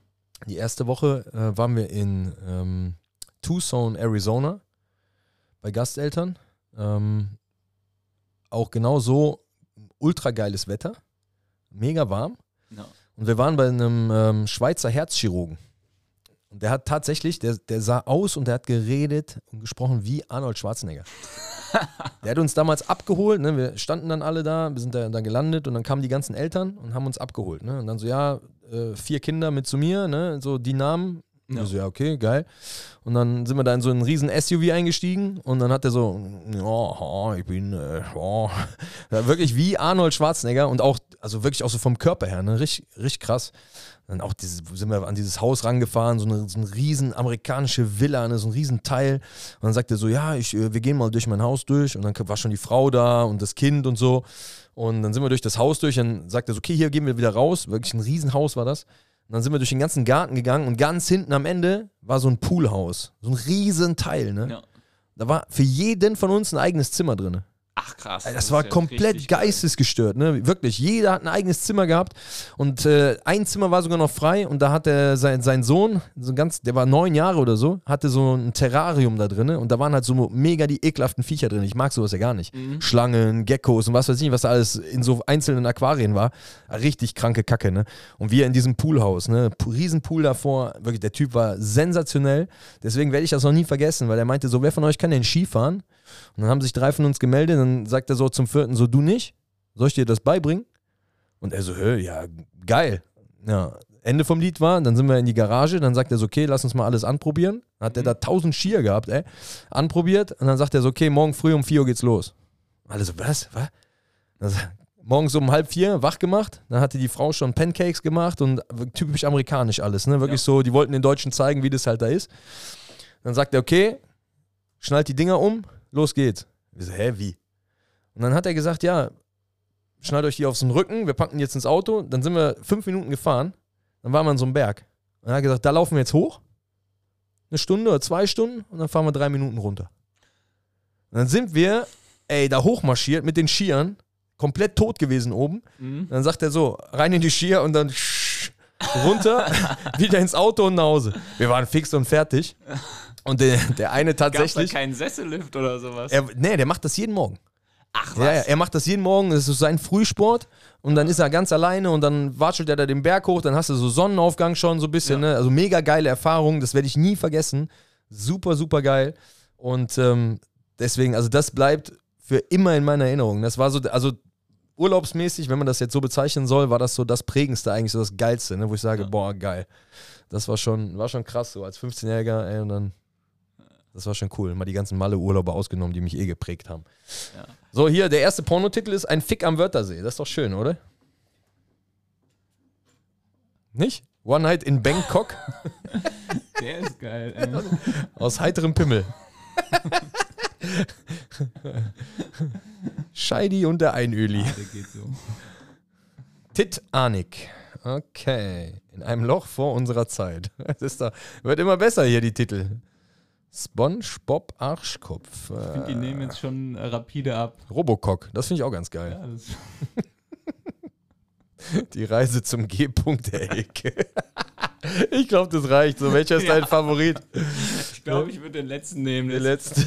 Die erste Woche waren wir in Tucson, Arizona, bei Gasteltern. Auch genau so ultra geiles Wetter, mega warm. Ja. Und wir waren bei einem Schweizer Herzchirurgen. Und der hat tatsächlich, der sah aus und der hat geredet und gesprochen wie Arnold Schwarzenegger. Der hat uns damals abgeholt, ne? Wir standen dann alle da, wir sind da gelandet und dann kamen die ganzen Eltern und haben uns abgeholt. Ne? Und dann so, 4 Kinder mit zu mir, ne? So die Namen. Ja. So, ja, okay, geil. Und dann sind wir da in so einen riesen SUV eingestiegen und dann hat der so, ich bin, ja, wirklich wie Arnold Schwarzenegger und auch, also wirklich auch so vom Körper her, ne, richtig krass. Dann auch sind wir an dieses Haus rangefahren, so eine riesen amerikanische Villa, ne, so ein riesen Teil. Und dann sagt er so, ja, wir gehen mal durch mein Haus durch. Und dann war schon die Frau da und das Kind und so. Und dann sind wir durch das Haus durch. Dann sagt er so, okay, hier gehen wir wieder raus. Wirklich ein Riesenhaus war das. Und dann sind wir durch den ganzen Garten gegangen und ganz hinten am Ende war so ein Poolhaus. So ein riesen Teil, ne? Ja. Da war für jeden von uns ein eigenes Zimmer drin. Ach krass. Das war ja komplett geistesgestört, ne? Wirklich, jeder hat ein eigenes Zimmer gehabt und ein Zimmer war sogar noch frei und da hat sein Sohn, der war 9 Jahre oder so, hatte so ein Terrarium da drin und da waren halt so mega die ekelhaften Viecher drin. Ich mag sowas ja gar nicht. Mhm. Schlangen, Geckos und was weiß ich nicht, was da alles in so einzelnen Aquarien war. Richtig kranke Kacke, ne? Und wir in diesem Poolhaus, ne? Riesenpool davor, wirklich, der Typ war sensationell. Deswegen werde ich das noch nie vergessen, weil er meinte so, wer von euch kann denn Skifahren? Und dann haben sich 3 von uns gemeldet, dann sagt er so zum 4. so, du nicht? Soll ich dir das beibringen? Und er so, ja, geil. Ja, Ende vom Lied war, dann sind wir in die Garage, dann sagt er so, okay, lass uns mal alles anprobieren. Dann hat er da 1000 Skier gehabt, ey, anprobiert und dann sagt er so, okay, morgen früh um 4 Uhr geht's los. Alle so, was? Dann sagt, morgens um 3:30 wach gemacht, dann hatte die Frau schon Pancakes gemacht und typisch amerikanisch alles, ne, wirklich so, die wollten den Deutschen zeigen, wie das halt da ist. Dann sagt er, okay, schnallt die Dinger um, los geht's. Wir so, wie? Und dann hat er gesagt, ja, schnallt euch die auf den Rücken, wir packen die jetzt ins Auto. Dann sind wir 5 Minuten gefahren, dann waren wir an so einem Berg. Und dann hat er gesagt, da laufen wir jetzt hoch, 1 Stunde oder 2 Stunden und dann fahren wir 3 Minuten runter. Und dann sind wir, da hochmarschiert mit den Skiern, komplett tot gewesen oben. Mhm. Dann sagt er so, rein in die Skier und dann runter, wieder ins Auto und nach Hause. Wir waren fix und fertig. Und der eine tatsächlich... Gab's da keinen Sessellift oder sowas? Nee, der macht das jeden Morgen. Ach was? Ja, er macht das jeden Morgen, das ist so sein Frühsport und dann ist er ganz alleine und dann watschelt er da den Berg hoch, dann hast du so Sonnenaufgang schon so ein bisschen, ne? Also mega geile Erfahrung, das werde ich nie vergessen. Super, super geil und deswegen, also das bleibt für immer in meiner Erinnerung. Das war so, also urlaubsmäßig, wenn man das jetzt so bezeichnen soll, war das so das Prägendste eigentlich, so das Geilste, ne? Wo ich sage, boah, geil. Das war schon krass so, als 15-Jähriger, und dann... Das war schon cool. Mal die ganzen Malle-Urlaube ausgenommen, die mich geprägt haben. Ja. So, hier, der erste Pornotitel ist Ein Fick am Wörthersee. Das ist doch schön, oder? Nicht? One Night in Bangkok. Der ist geil, ey. Aus heiterem Pimmel. Scheidi und der Einöli. Ah, der geht so. Titanic. Okay. In einem Loch vor unserer Zeit. Das ist da, wird immer besser hier, die Titel. SpongeBob Arschkopf. Ich finde, die nehmen jetzt schon rapide ab. Robocock, das finde ich auch ganz geil. Ja, das die Reise zum G-Punkt der Ecke. Ich glaube, das reicht. So, welcher ist dein Favorit? Ich glaube, ich würde den letzten nehmen. Den letzten.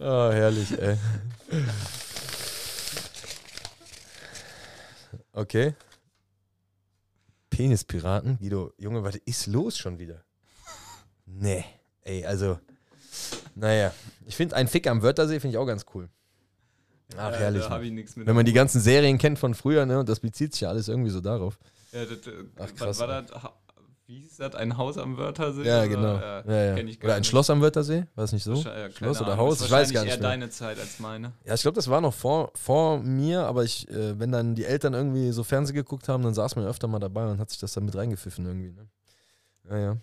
Oh, herrlich, ey. Okay. Penispiraten. Guido, Junge, was ist los schon wieder? Nee, ey, also, naja. Ich finde, ein Fick am Wörthersee finde ich auch ganz cool. Ach, ja, herrlich. Da hab ich nichts mit. Wenn man die ganzen Serien kennt von früher, ne, und das bezieht sich ja alles irgendwie so darauf. Ja, das, ach, krass. War das, wie hieß das, ein Haus am Wörthersee? Ja, genau. Oder, ja, ja. Oder ein Schloss am Wörthersee? War es nicht so? Ja, Schloss oder Haus? Ich weiß gar nicht. Das war eher deine Zeit als meine. Ja, ich glaube, das war noch vor mir, aber ich, wenn dann die Eltern irgendwie so Fernsehen geguckt haben, dann saß man ja öfter mal dabei und hat sich das dann mit reingepfiffen irgendwie. Ne? Ja, ja.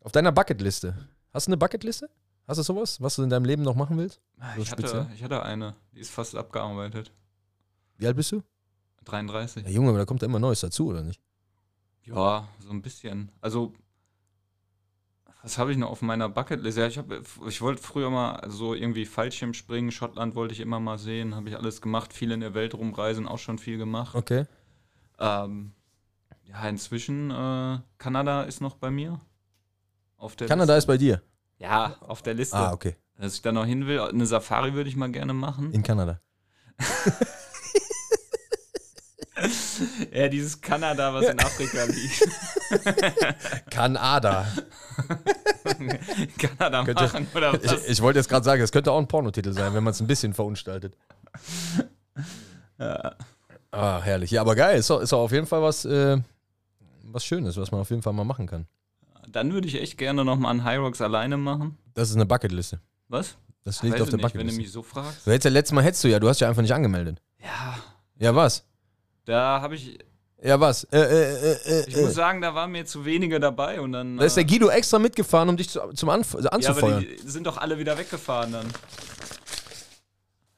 Auf deiner Bucketliste. Hast du eine Bucketliste? Hast du sowas, was du in deinem Leben noch machen willst? So ich hatte eine, die ist fast abgearbeitet. Wie alt bist du? 33. Ja, Junge, aber da kommt ja immer Neues dazu, oder nicht? Ja, so ein bisschen. Also, was habe ich noch auf meiner Bucketliste? Ja, ich wollte früher mal so irgendwie Fallschirmspringen, Schottland wollte ich immer mal sehen, habe ich alles gemacht, viel in der Welt rumreisen, auch schon viel gemacht. Okay. Ja, inzwischen, Kanada ist noch bei mir. Auf der Kanada Liste. Ist bei dir? Ja, auf der Liste. Ah, okay. Dass ich da noch hin will. Eine Safari würde ich mal gerne machen. In Kanada. Ja, dieses Kanada, was in Afrika liegt. Kanada. Kanada machen, oder was? Ich wollte jetzt gerade sagen, es könnte auch ein Pornotitel sein, wenn man es ein bisschen verunstaltet. Ja. Ah, herrlich. Ja, aber geil. Ist auch auf jeden Fall was Schönes, was man auf jeden Fall mal machen kann. Dann würde ich echt gerne nochmal einen Hyrox alleine machen. Das ist eine Bucketliste. Was? Das liegt auf der Bucketliste. Wenn du mich so fragst. Du hast ja einfach nicht angemeldet. Ja. Ja, was? Da habe ich... Ja, was? Ich muss sagen, da waren mir zu wenige dabei und dann... Da ist der Guido extra mitgefahren, um dich anzufeuern. Ja, aber die sind doch alle wieder weggefahren dann.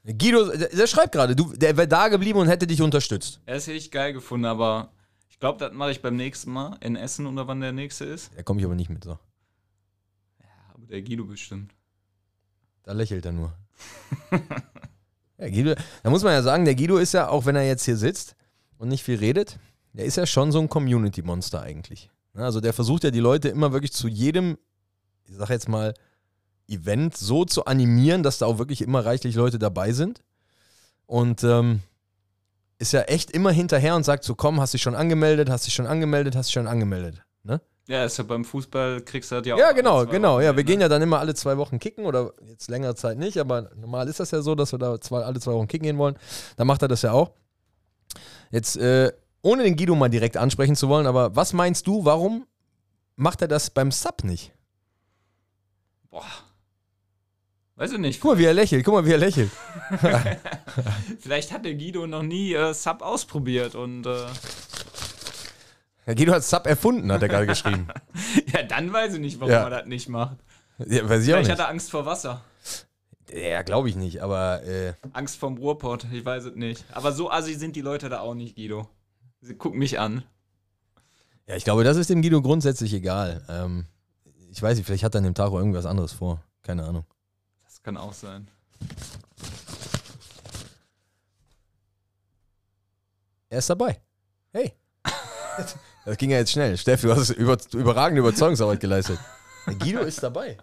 Guido, der schreibt gerade, der wäre da geblieben und hätte dich unterstützt. Ja, das hätte ich geil gefunden, aber... Ich glaube, das mache ich beim nächsten Mal in Essen oder wann der nächste ist. Da komme ich aber nicht mit, so. Ja, aber der Guido bestimmt. Da lächelt er nur. Ja, Guido, da muss man ja sagen, der Guido ist ja, auch wenn er jetzt hier sitzt und nicht viel redet, der ist ja schon so ein Community-Monster eigentlich. Also der versucht ja die Leute immer wirklich zu jedem, ich sag jetzt mal, Event so zu animieren, dass da auch wirklich immer reichlich Leute dabei sind. Und ist ja echt immer hinterher und sagt so, komm, hast dich schon angemeldet, ne? Ja, ist ja beim Fußball, kriegst du das ja auch. Ja, genau, ja, wir gehen ja dann immer alle 2 Wochen kicken oder jetzt längere Zeit nicht, aber normal ist das ja so, dass wir da alle 2 Wochen kicken gehen wollen, dann macht er das ja auch. Jetzt, ohne den Guido mal direkt ansprechen zu wollen, aber was meinst du, warum macht er das beim Sub nicht? Boah. Weiß ich nicht. Guck mal, wie er lächelt. Vielleicht hat der Guido noch nie Sub ausprobiert und... Der Guido hat Sub erfunden, hat er gerade geschrieben. Ja, dann weiß ich nicht, warum er das nicht macht. Ja, weiß ich vielleicht auch nicht. Hat er Angst vor Wasser. Ja, glaube ich nicht, aber... Angst vorm Ruhrpott, ich weiß es nicht. Aber so assi sind die Leute da auch nicht, Guido. Sie gucken mich an. Ja, ich glaube, das ist dem Guido grundsätzlich egal. Ich weiß nicht, vielleicht hat er an dem Tag irgendwas anderes vor. Keine Ahnung. Kann auch sein. Er ist dabei. Hey. Das ging ja jetzt schnell. Steffi, du hast überragende Überzeugungsarbeit geleistet. Der Guido ist dabei.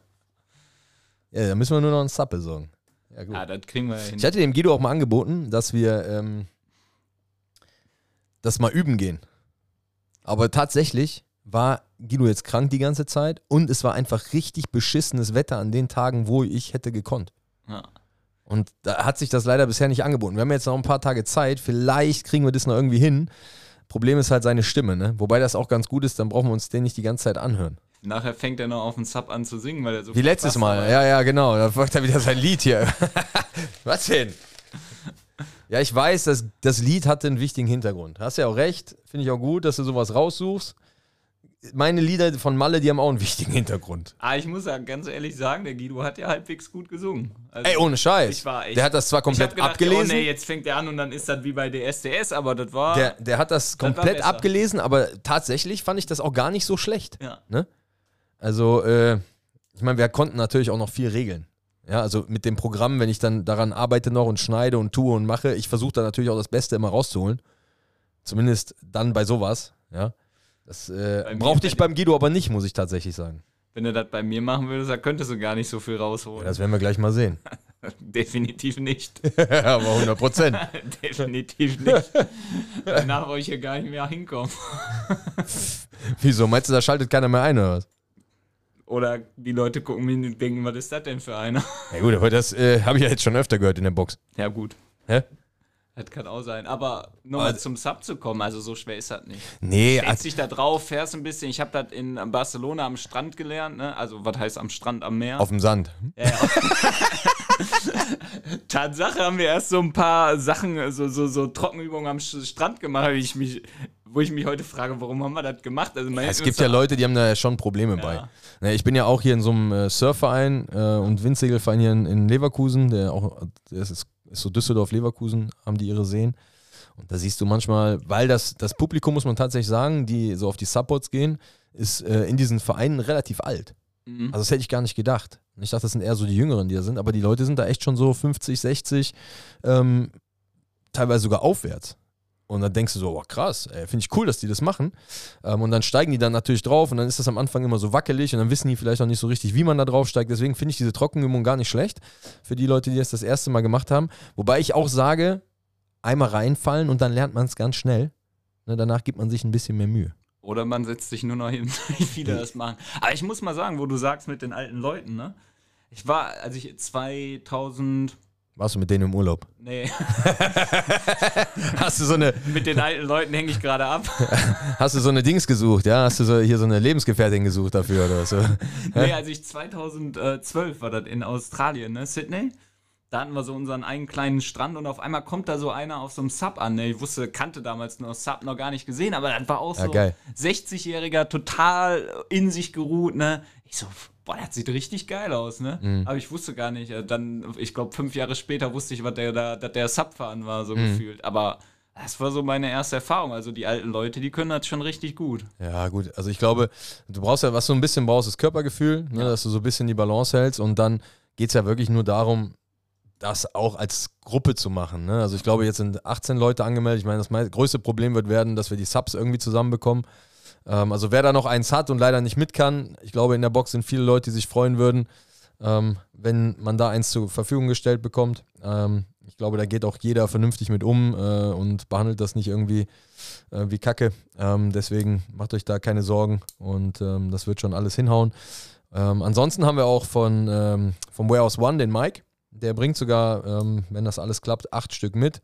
Ja, da müssen wir nur noch einen Sub besorgen. Ja, gut. Ja, das kriegen wir hin. Ich hatte dem Guido auch mal angeboten, dass wir das mal üben gehen. Aber tatsächlich war Guido jetzt krank die ganze Zeit und es war einfach richtig beschissenes Wetter an den Tagen, wo ich hätte gekonnt. Ja. Und da hat sich das leider bisher nicht angeboten. Wir haben jetzt noch ein paar Tage Zeit, vielleicht kriegen wir das noch irgendwie hin. Problem ist halt seine Stimme, ne? Wobei das auch ganz gut ist, dann brauchen wir uns den nicht die ganze Zeit anhören. Nachher fängt er noch auf den Sub an zu singen, weil er so wie letztes Spaß Mal, hat. Ja, genau. Da macht er wieder sein Lied hier. Was denn? Ja, ich weiß, dass das Lied hatte einen wichtigen Hintergrund. Hast ja auch recht, finde ich auch gut, dass du sowas raussuchst. Meine Lieder von Malle, die haben auch einen wichtigen Hintergrund. Ah, ich muss ja ganz ehrlich sagen, der Guido hat ja halbwegs gut gesungen. Also, ey, ohne Scheiß. Der hat das zwar komplett abgelesen. Oh, nee, jetzt fängt er an und dann ist das wie bei DSDS, aber das war... Der hat das komplett abgelesen, aber tatsächlich fand ich das auch gar nicht so schlecht. Ja. Ne? Also, ich meine, wir konnten natürlich auch noch viel regeln. Ja, also mit dem Programm, wenn ich dann daran arbeite noch und schneide und tue und mache, ich versuche da natürlich auch das Beste immer rauszuholen. Zumindest dann bei sowas, ja. Das brauchte ich beim Guido aber nicht, muss ich tatsächlich sagen. Wenn du das bei mir machen würdest, dann könntest du gar nicht so viel rausholen. Ja, das werden wir gleich mal sehen. Definitiv nicht. Aber 100%. Definitiv nicht. Danach wollte ich ja gar nicht mehr hinkommen. Wieso? Meinst du, da schaltet keiner mehr ein oder was? Oder die Leute gucken mich und denken, was ist das denn für einer? Ja gut, aber das habe ich ja jetzt schon öfter gehört in der Box. Ja gut. Hä? Das kann auch sein. Aber nochmal zum Sub zu kommen, also so schwer ist das nicht. Nee. Setz dich da drauf, fährst ein bisschen. Ich habe das in Barcelona am Strand gelernt. Ne? Also was heißt am Strand, am Meer? Auf dem Sand. Ja, Tatsache haben wir erst so ein paar Sachen, so Trockenübungen am Strand gemacht, wo ich mich heute frage, warum haben wir das gemacht? Also ja, es gibt ja Leute, die haben da schon Probleme bei. Ich bin ja auch hier in so einem Surfverein und Windsegelverein hier in Leverkusen, der ist so Düsseldorf-Leverkusen, haben die ihre Seen. Und da siehst du manchmal, weil das Publikum, muss man tatsächlich sagen, die so auf die Supports gehen, ist in diesen Vereinen relativ alt. Mhm. Also das hätte ich gar nicht gedacht. Ich dachte, das sind eher so die Jüngeren, die da sind, aber die Leute sind da echt schon so 50, 60, teilweise sogar aufwärts. Und dann denkst du so, boah, krass, finde ich cool, dass die das machen. Und dann steigen die dann natürlich drauf und dann ist das am Anfang immer so wackelig und dann wissen die vielleicht auch nicht so richtig, wie man da drauf steigt. Deswegen finde ich diese Trockenübung gar nicht schlecht für die Leute, die das erste Mal gemacht haben. Wobei ich auch sage, einmal reinfallen und dann lernt man es ganz schnell. Ne, danach gibt man sich ein bisschen mehr Mühe. Oder man setzt sich nur noch hin, wie viele das machen. Aber ich muss mal sagen, wo du sagst mit den alten Leuten, ne? Ich war, also ich 2000... Warst du mit denen im Urlaub? Nee. Hast du so eine... Mit den alten Leuten hänge ich gerade ab. Hast du so eine Dings gesucht, ja? Hast du hier so eine Lebensgefährtin gesucht dafür oder so? Nee, also ich 2012 war das in Australien, ne? Sydney. Da hatten wir so unseren einen kleinen Strand und auf einmal kommt da so einer auf so einem Sub an. Ne? Ich kannte damals nur Sub, noch gar nicht gesehen, aber das war auch so 60-Jähriger, total in sich geruht, ne? Ich so... Boah, das sieht richtig geil aus, ne? Mhm. Aber ich wusste gar nicht. Dann, ich glaube, 5 Jahre später wusste ich, dass der Subfahren war, so gefühlt. Aber das war so meine erste Erfahrung. Also die alten Leute, die können das schon richtig gut. Ja, gut. Also ich glaube, du brauchst ja, was du ein bisschen brauchst, ist Körpergefühl, ne? Ja. Dass du so ein bisschen die Balance hältst. Und dann geht es ja wirklich nur darum, das auch als Gruppe zu machen, ne? Also ich glaube, jetzt sind 18 Leute angemeldet. Ich meine, das größte Problem wird werden, dass wir die Subs irgendwie zusammenbekommen. Also wer da noch eins hat und leider nicht mit kann, ich glaube, in der Box sind viele Leute, die sich freuen würden, wenn man da eins zur Verfügung gestellt bekommt. Ich glaube, da geht auch jeder vernünftig mit um und behandelt das nicht irgendwie wie Kacke. Deswegen macht euch da keine Sorgen und das wird schon alles hinhauen. Ansonsten haben wir auch vom Warehouse One den Mike. Der bringt sogar, wenn das alles klappt, 8 Stück mit.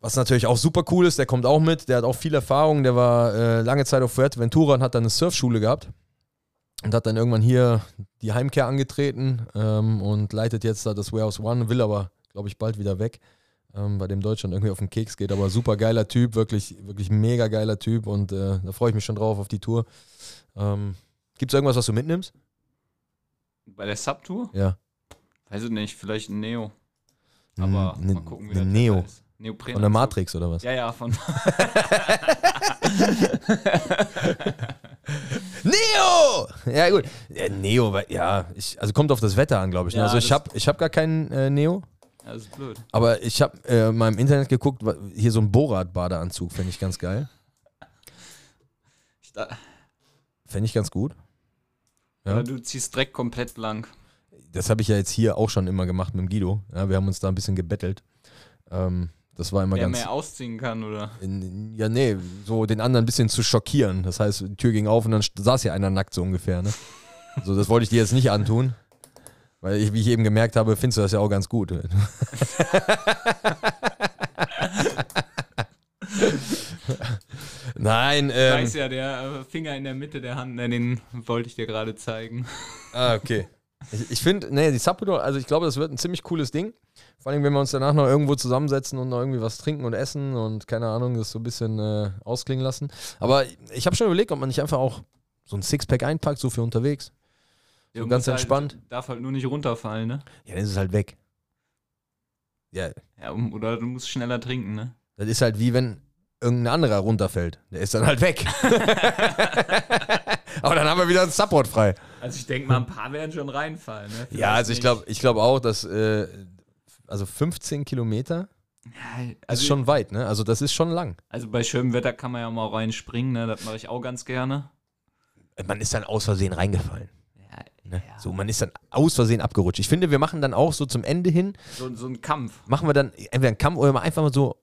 Was natürlich auch super cool ist, der kommt auch mit, der hat auch viel Erfahrung, der war lange Zeit auf Fuerteventura und hat dann eine Surfschule gehabt und hat dann irgendwann hier die Heimkehr angetreten und leitet jetzt da das Warehouse One, will aber, glaube ich, bald wieder weg, bei dem Deutschland irgendwie auf den Keks geht, aber super geiler Typ, wirklich, wirklich mega geiler Typ und da freue ich mich schon drauf auf die Tour. Gibt es irgendwas, was du mitnimmst? Bei der Subtour? Ja. Weiß ich nicht, vielleicht ein Neo. Aber mal gucken, wie das Neo ist. Neopren von der Matrix oder was? Ja, von Neo! Ja, gut. Ja, Neo, ja, also kommt auf das Wetter an, glaube ich. Ja, also ich hab gar keinen Neo. Ja, das ist blöd. Aber ich habe mal im Internet geguckt, hier so ein Borat-Badeanzug fände ich ganz geil. Fände ich ganz gut. Ja. Oder du ziehst Dreck komplett blank. Das habe ich ja jetzt hier auch schon immer gemacht mit dem Guido. Ja, wir haben uns da ein bisschen gebettelt. Das war immer der ganz... mehr ausziehen kann, oder? Ja, nee, so den anderen ein bisschen zu schockieren. Das heißt, die Tür ging auf und dann saß hier einer nackt so ungefähr, ne? So, das wollte ich dir jetzt nicht antun. Weil ich, wie ich eben gemerkt habe, findest du das ja auch ganz gut. Nein, Ich weiß ja, der Finger in der Mitte der Hand, den wollte ich dir gerade zeigen. Ah, okay. Ich finde, nee, die Sapporo, also ich glaube, das wird ein ziemlich cooles Ding. Vor allem, wenn wir uns danach noch irgendwo zusammensetzen und noch irgendwie was trinken und essen und keine Ahnung, das so ein bisschen ausklingen lassen. Aber ich habe schon überlegt, ob man nicht einfach auch so ein Sixpack einpackt, so für unterwegs. So ja, ganz entspannt. Halt, darf halt nur nicht runterfallen, ne? Ja, dann ist es halt weg. Ja. Ja, oder du musst schneller trinken, ne? Das ist halt wie wenn irgendein anderer runterfällt. Der ist dann halt weg. Aber dann haben wir wieder einen Support frei. Also ich denke mal, ein paar werden schon reinfallen. Ne? Ja, also ich glaub auch, dass also 15 Kilometer ja, also ist schon weit, ne? Also das ist schon lang. Also bei schönem Wetter kann man ja mal reinspringen, ne? Das mache ich auch ganz gerne. Man ist dann aus Versehen reingefallen. Ne? Ja. So, man ist dann aus Versehen abgerutscht. Ich finde, wir machen dann auch so zum Ende hin so einen Kampf. Machen wir dann entweder einen Kampf oder mal einfach mal so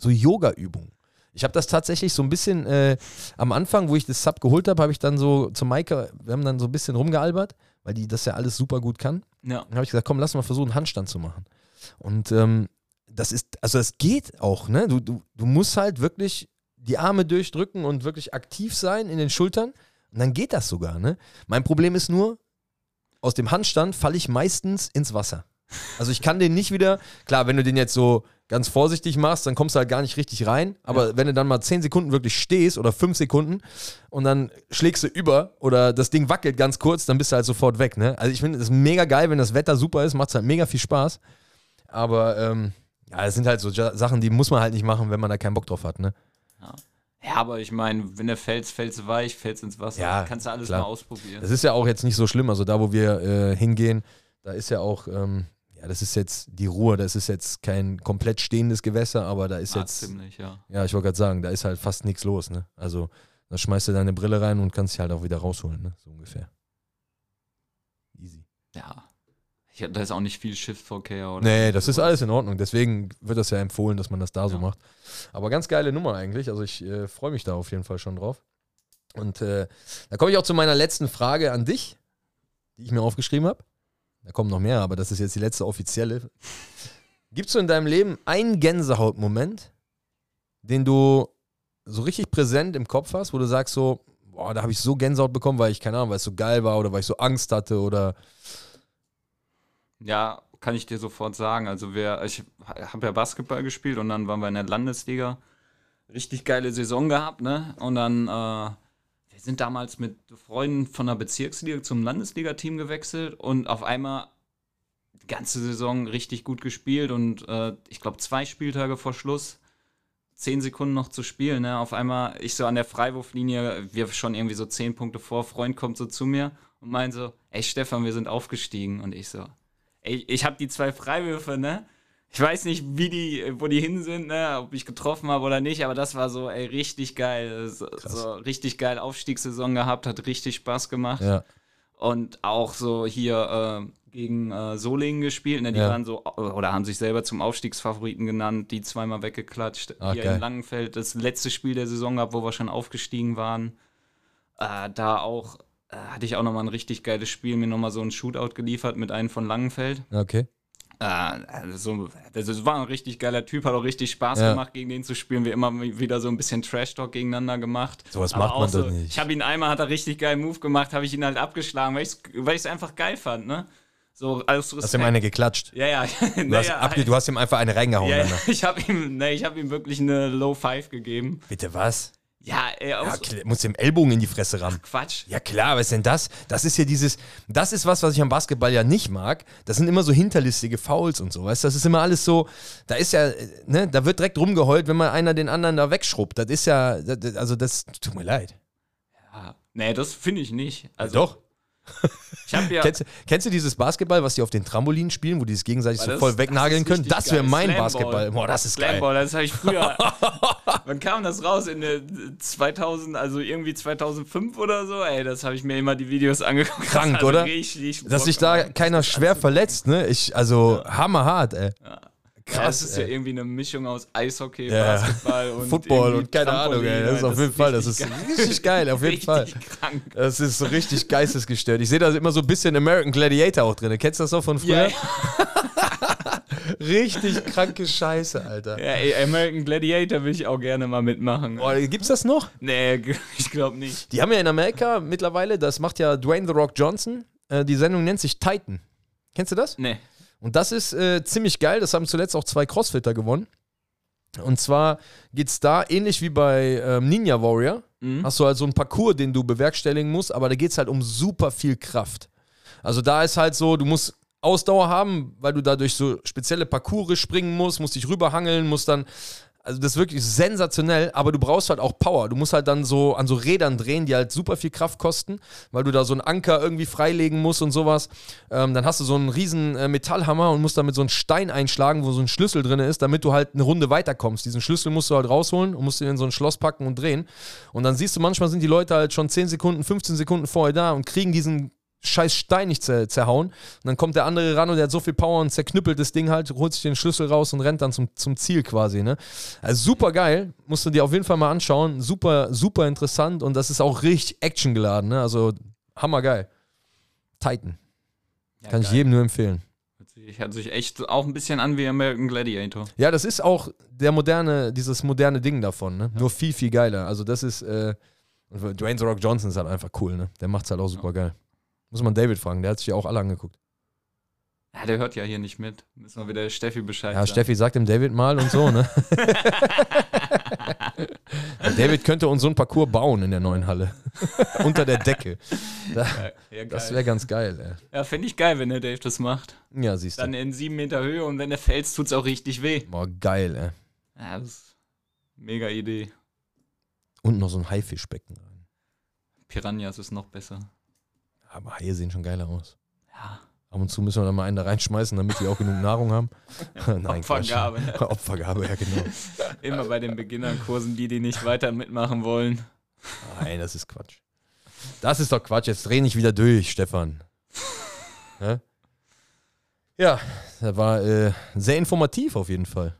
Yoga-Übungen. Ich habe das tatsächlich so ein bisschen am Anfang, wo ich das Sub geholt habe, habe ich dann so zu Maike, wir haben dann so ein bisschen rumgealbert, weil die das ja alles super gut kann. Ja. Dann habe ich gesagt, komm, lass mal versuchen, einen Handstand zu machen. Und das ist, also das geht auch, ne? Du musst halt wirklich die Arme durchdrücken und wirklich aktiv sein in den Schultern. Und dann geht das sogar, ne? Mein Problem ist nur, aus dem Handstand falle ich meistens ins Wasser. Also ich kann den nicht wieder, klar, wenn du den jetzt so ganz vorsichtig machst, dann kommst du halt gar nicht richtig rein, aber ja, wenn du dann mal 10 Sekunden wirklich stehst oder 5 Sekunden und dann schlägst du über oder das Ding wackelt ganz kurz, dann bist du halt sofort weg, ne? Also ich finde, das ist mega geil, wenn das Wetter super ist, macht es halt mega viel Spaß, aber ja, das sind halt so Sachen, die muss man halt nicht machen, wenn man da keinen Bock drauf hat, ne? Ja. Ja, aber ich meine, wenn der fällst weich, fällst ins Wasser, ja, kannst du alles klar mal ausprobieren. Das ist ja auch jetzt nicht so schlimm, also da, wo wir hingehen, da ist ja auch, ja, das ist jetzt die Ruhr, das ist jetzt kein komplett stehendes Gewässer, aber da ist jetzt, ziemlich, ja. Ja, ich wollte gerade sagen, da ist halt fast nichts los, ne? Also, da schmeißt du deine Brille rein und kannst dich halt auch wieder rausholen, ne? So ungefähr. Easy. Ja. Da ist auch nicht viel Shift-Verkehr oder nee, das ist alles in Ordnung. Deswegen wird das ja empfohlen, dass man das da so macht. Aber ganz geile Nummer eigentlich. Also ich freue mich da auf jeden Fall schon drauf. Und da komme ich auch zu meiner letzten Frage an dich, die ich mir aufgeschrieben habe. Da kommen noch mehr, aber das ist jetzt die letzte offizielle. Gibt es so in deinem Leben einen Gänsehautmoment, den du so richtig präsent im Kopf hast, wo du sagst so, boah, da habe ich so Gänsehaut bekommen, weil ich, keine Ahnung, weil es so geil war oder weil ich so Angst hatte oder... Ja, kann ich dir sofort sagen. Also ich habe ja Basketball gespielt und dann waren wir in der Landesliga. Richtig geile Saison gehabt, ne? Und dann, wir sind damals mit Freunden von der Bezirksliga zum Landesliga-Team gewechselt und auf einmal die ganze Saison richtig gut gespielt und ich glaube 2 Spieltage vor Schluss, 10 Sekunden noch zu spielen, ne? Auf einmal, ich so an der Freiwurflinie, wir schon irgendwie so 10 Punkte vor, Freund kommt so zu mir und meint so, ey Stefan, wir sind aufgestiegen. Und ich so... Ich habe die 2 Freiwürfe, ne? Ich weiß nicht, wo die hin sind, ne? Ob ich getroffen habe oder nicht, aber das war so, ey, richtig geil. So richtig geil Aufstiegssaison gehabt, hat richtig Spaß gemacht. Ja. Und auch so hier gegen Solingen gespielt, ne? Die waren so, oder haben sich selber zum Aufstiegsfavoriten genannt, die zweimal weggeklatscht. Okay. Hier in Langenfeld, das letzte Spiel der Saison gehabt, wo wir schon aufgestiegen waren. Da auch... hatte ich auch nochmal ein richtig geiles Spiel, mir nochmal so ein Shootout geliefert mit einem von Langenfeld. Okay. Also war ein richtig geiler Typ, hat auch richtig Spaß gemacht, gegen den zu spielen. Wir immer wieder so ein bisschen Trash-Talk gegeneinander gemacht. Sowas macht man doch nicht. Ich habe ihn einmal, hat er richtig geilen Move gemacht, habe ich ihn halt abgeschlagen, weil ich es einfach geil fand, ne? So, also hast du ihm eine geklatscht? Ja, ja. Du hast ihm einfach eine reingehauen. Ja, ich hab ihm wirklich eine Low Five gegeben. Bitte was? Ja, ey, muss dem Ellbogen in die Fresse rammen. Ach, Quatsch. Ja klar, was ist denn das? Das ist hier das ist was ich am Basketball ja nicht mag. Das sind immer so hinterlistige Fouls und so, weißt du? Das ist immer alles so, da ist ja, ne, da wird direkt rumgeheult, wenn mal einer den anderen da wegschrubbt. Das ist ja, das tut mir leid. Ja, nee, das finde ich nicht. Also, doch. Ich hab ja kennst du dieses Basketball, was die auf den Trampolinen spielen, wo die es gegenseitig so voll wegnageln können? Das wäre mein Basketball. Boah, das ist geil. Das habe ich früher. Wann kam das raus? In der 2000, also irgendwie 2005 oder so? Ey, das habe ich mir immer die Videos angeguckt. Krank, also oder? Dass sich da keiner schwer verletzt, ne? Hammerhart, ey. Ja. Krass. Das ist ja irgendwie eine Mischung aus Eishockey, Basketball und Football und keine Ahnung, ey. Das ist auf jeden Fall, das ist richtig geil, auf jeden Fall. Krank. Das ist so richtig geistesgestört. Ich sehe da immer so ein bisschen American Gladiator auch drin. Kennst du das noch von früher? Yeah. Richtig kranke Scheiße, Alter. Ja, ey, American Gladiator will ich auch gerne mal mitmachen. Oh, gibt's das noch? Nee, ich glaube nicht. Die haben ja in Amerika mittlerweile, das macht ja Dwayne The Rock Johnson, Die Sendung nennt sich Titan. Kennst du das? Nee. Und das ist ziemlich geil. Das haben zuletzt auch 2 Crossfitter gewonnen. Und zwar geht es da ähnlich wie bei Ninja Warrior. Mhm. Hast du halt so einen Parcours, den du bewerkstelligen musst, aber da geht es halt um super viel Kraft. Also da ist halt so, du musst Ausdauer haben, weil du dadurch so spezielle Parcours springen musst, musst dich rüberhangeln, musst dann... Also das ist wirklich sensationell, aber du brauchst halt auch Power. Du musst halt dann so an so Rädern drehen, die halt super viel Kraft kosten, weil du da so einen Anker irgendwie freilegen musst und sowas. Dann hast du so einen riesen Metallhammer und musst damit so einen Stein einschlagen, wo so ein Schlüssel drin ist, damit du halt eine Runde weiterkommst. Diesen Schlüssel musst du halt rausholen und musst ihn in so ein Schloss packen und drehen. Und dann siehst du, manchmal sind die Leute halt schon 10 Sekunden, 15 Sekunden vorher da und kriegen diesen scheiß Stein nicht zerhauen. Und dann kommt der andere ran und der hat so viel Power und zerknüppelt das Ding halt, holt sich den Schlüssel raus und rennt dann zum Ziel quasi. Ne? Also super geil. Musst du dir auf jeden Fall mal anschauen. Super, super interessant und das ist auch richtig actiongeladen. Ne? Also hammergeil. Titan. Ja, kann geil. Ich jedem nur empfehlen. Hört sich echt auch ein bisschen an wie American Gladiator. Ja, das ist auch dieses moderne Ding davon. Ne? Ja. Nur viel, viel geiler. Also das ist Dwayne The Rock Johnson ist halt einfach cool. Ne? Der macht's halt auch super geil. Muss man David fragen, der hat sich ja auch alle angeguckt. Ja, der hört ja hier nicht mit. Müssen wir wieder Steffi Bescheid sagen. Ja, Steffi sagt dem David mal und so, ne? Ja, David könnte uns so einen Parcours bauen in der neuen Halle. Unter der Decke. Ja, das wäre ganz geil, ey. Ja, finde ich geil, wenn der Dave das macht. Ja, siehst du. Dann in 7 Meter Höhe und wenn er fällt, tut's auch richtig weh. Boah, geil, ey. Ja, das ist eine mega Idee. Und noch so ein Haifischbecken rein. Piranhas ist noch besser. Aber Haie sehen schon geiler aus. Ja. Ab und zu müssen wir dann mal einen da reinschmeißen, damit die auch genug Nahrung haben. Nein, Opfergabe. Quatsch. Opfergabe, ja genau. Immer bei den Beginnerkursen, die nicht weiter mitmachen wollen. Nein, das ist Quatsch. Das ist doch Quatsch. Jetzt dreh nicht wieder durch, Stefan. Ja, das war sehr informativ auf jeden Fall.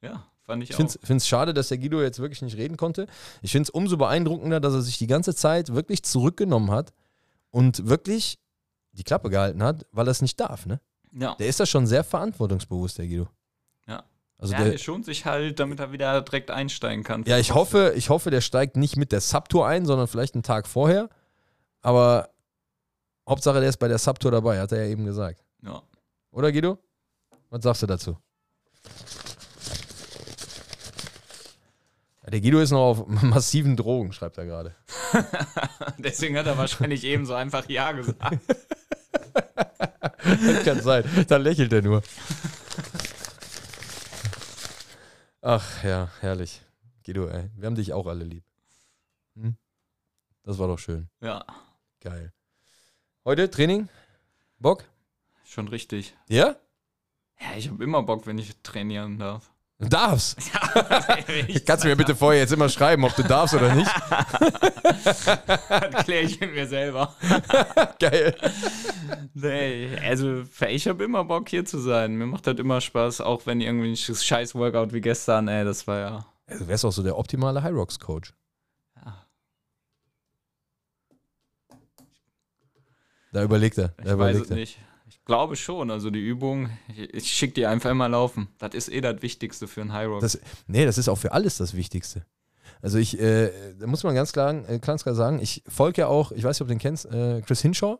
Ja. Ich finde es schade, dass der Guido jetzt wirklich nicht reden konnte. Ich finde es umso beeindruckender, dass er sich die ganze Zeit wirklich zurückgenommen hat und wirklich die Klappe gehalten hat, weil er es nicht darf, ne? Ja. Der ist da schon sehr verantwortungsbewusst, der Guido. Ja. Also ja, der schont sich halt, damit er wieder direkt einsteigen kann. Ja, ich hoffe, der steigt nicht mit der Subtour ein, sondern vielleicht einen Tag vorher. Aber Hauptsache, der ist bei der Subtour dabei, hat er ja eben gesagt. Ja. Oder, Guido? Was sagst du dazu? Der Guido ist noch auf massiven Drogen, schreibt er gerade. Deswegen hat er wahrscheinlich eben so einfach Ja gesagt. Das kann sein. Dann lächelt er nur. Ach ja, herrlich. Guido, ey. Wir haben dich auch alle lieb. Hm? Das war doch schön. Ja. Geil. Heute Training? Bock? Schon richtig. Ja? Ja, ich habe immer Bock, wenn ich trainieren darf. Du darfst. Ja, kannst du mir bitte vorher jetzt immer schreiben, ob du darfst oder nicht? Das kläre ich mit mir selber. Geil. Nee, also ich habe immer Bock hier zu sein. Mir macht das immer Spaß, auch wenn irgendwie ein scheiß Workout wie gestern, ey, das war ja... Also du wärst auch so der optimale Hyrox-Coach. Ja. Da überlegt er. Ich weiß es nicht. Glaube schon, also die Übung, ich schicke die einfach immer laufen. Das ist eh das Wichtigste für einen Hyrox. Nee, das ist auch für alles das Wichtigste. Also ich, da muss man ganz klar sagen, ich folge ja auch, ich weiß nicht, ob du den kennst, Chris Hinshaw.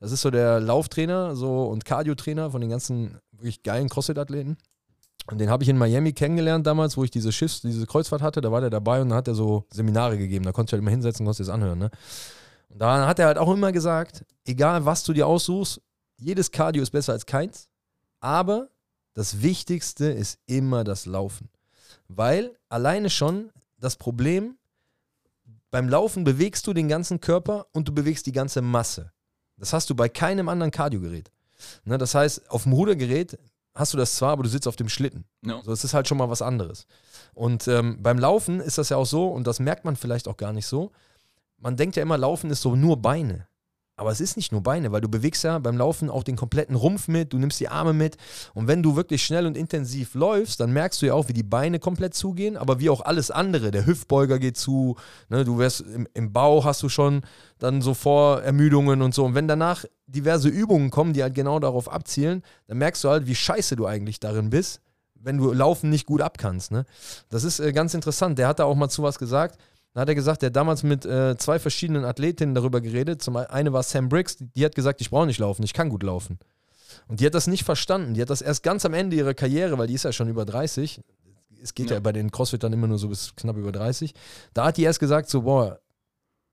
Das ist so der Lauftrainer und Cardio-Trainer von den ganzen wirklich geilen CrossFit-Athleten. Und den habe ich in Miami kennengelernt damals, wo ich diese Kreuzfahrt hatte, da war der dabei und dann hat er so Seminare gegeben. Da konntest du halt immer hinsetzen, konntest du das anhören. Ne? Und da hat er halt auch immer gesagt, egal was du dir aussuchst, jedes Cardio ist besser als keins, aber das Wichtigste ist immer das Laufen. Weil alleine schon das Problem, beim Laufen bewegst du den ganzen Körper und du bewegst die ganze Masse. Das hast du bei keinem anderen Cardiogerät. Ne, das heißt, auf dem Rudergerät hast du das zwar, aber du sitzt auf dem Schlitten. No. Also das ist halt schon mal was anderes. Und beim Laufen ist das ja auch so, und das merkt man vielleicht auch gar nicht so, man denkt ja immer, Laufen ist so nur Beine. Aber es ist nicht nur Beine, weil du bewegst ja beim Laufen auch den kompletten Rumpf mit, du nimmst die Arme mit und wenn du wirklich schnell und intensiv läufst, dann merkst du ja auch, wie die Beine komplett zugehen, aber wie auch alles andere, der Hüftbeuger geht zu, ne, du wirst im Bauch hast du schon dann so Vorermüdungen und so und wenn danach diverse Übungen kommen, die halt genau darauf abzielen, dann merkst du halt, wie scheiße du eigentlich darin bist, wenn du Laufen nicht gut abkannst. Ne? Das ist ganz interessant, der hat da auch mal zu was gesagt, Da hat er gesagt, der hat damals mit zwei verschiedenen Athletinnen darüber geredet. Eine war Sam Briggs, die hat gesagt, ich brauche nicht laufen, ich kann gut laufen. Und die hat das nicht verstanden. Die hat das erst ganz am Ende ihrer Karriere, weil die ist ja schon über 30. Es geht ja bei den Crossfittern immer nur so bis knapp über 30. Da hat die erst gesagt, so, boah,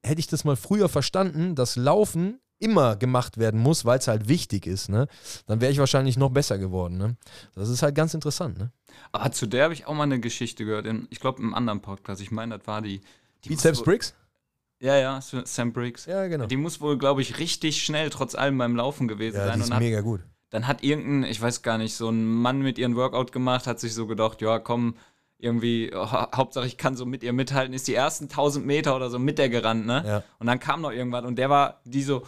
hätte ich das mal früher verstanden, dass Laufen immer gemacht werden muss, weil es halt wichtig ist, ne? Dann wäre ich wahrscheinlich noch besser geworden, ne? Das ist halt ganz interessant, ne? Aber zu der habe ich auch mal eine Geschichte gehört, ich glaube, in einem anderen Podcast. Ich meine, das war die Sam Briggs? Ja, Sam Briggs. Ja, genau. Die muss wohl, glaube ich, richtig schnell trotz allem beim Laufen gewesen sein. Die ist mega gut. Dann hat irgendein, ich weiß gar nicht, so ein Mann mit ihren Workout gemacht, hat sich so gedacht, ja komm, irgendwie, Hauptsache ich kann so mit ihr mithalten, ist die ersten 1000 Meter oder so mit der gerannt, ne? Ja. Und dann kam noch irgendwann und der war, die so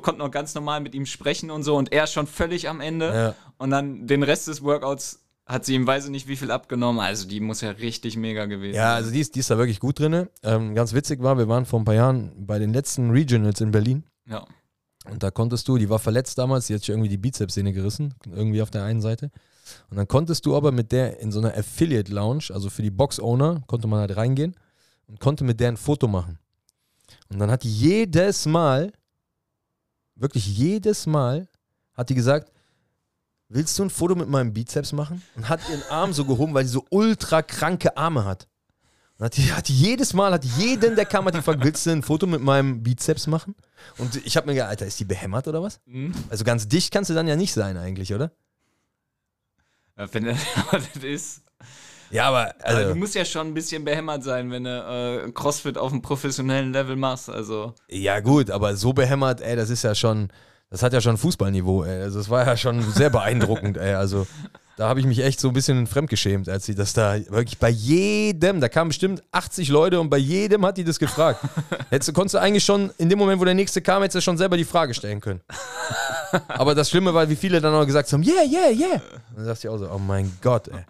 konnte noch ganz normal mit ihm sprechen und so und er schon völlig am Ende. Ja. Und dann den Rest des Workouts hat sie ihm, weiß ich nicht, wie viel abgenommen. Also die muss ja richtig mega gewesen sein. Ja, also die ist da wirklich gut drin. Ganz witzig war, wir waren vor ein paar Jahren bei den letzten Regionals in Berlin. Ja. Und da konntest du, die war verletzt damals, die hat sich irgendwie die Bizepssehne gerissen, irgendwie auf der einen Seite. Und dann konntest du aber mit der in so einer Affiliate-Lounge, also für die Box-Owner, konnte man halt reingehen und konnte mit der ein Foto machen. Und dann hat die jedes Mal, wirklich jedes Mal, hat die gesagt, willst du ein Foto mit meinem Bizeps machen? Und hat ihren Arm so gehoben, weil sie so ultra kranke Arme hat. Hat jeden, der kam, gefragt, willst du ein Foto mit meinem Bizeps machen? Und ich habe mir gedacht, Alter, ist die behämmert oder was? Mhm. Also ganz dicht kannst du dann ja nicht sein eigentlich, oder? Ja, wenn das ist. Ja, aber... Also, du musst ja schon ein bisschen behämmert sein, wenn du Crossfit auf einem professionellen Level machst, also... Ja gut, aber so behämmert, ey, das ist ja schon... Das hat ja schon Fußballniveau, ey. Also das war ja schon sehr beeindruckend, ey, also... Da habe ich mich echt so ein bisschen fremdgeschämt, als sie das da wirklich bei jedem, da kamen bestimmt 80 Leute und bei jedem hat die das gefragt. Konntest du eigentlich schon, in dem Moment, wo der Nächste kam, hättest du schon selber die Frage stellen können. Aber das Schlimme war, wie viele dann auch gesagt haben, yeah, yeah, yeah. Und dann dachte ich auch so, oh mein Gott, ey.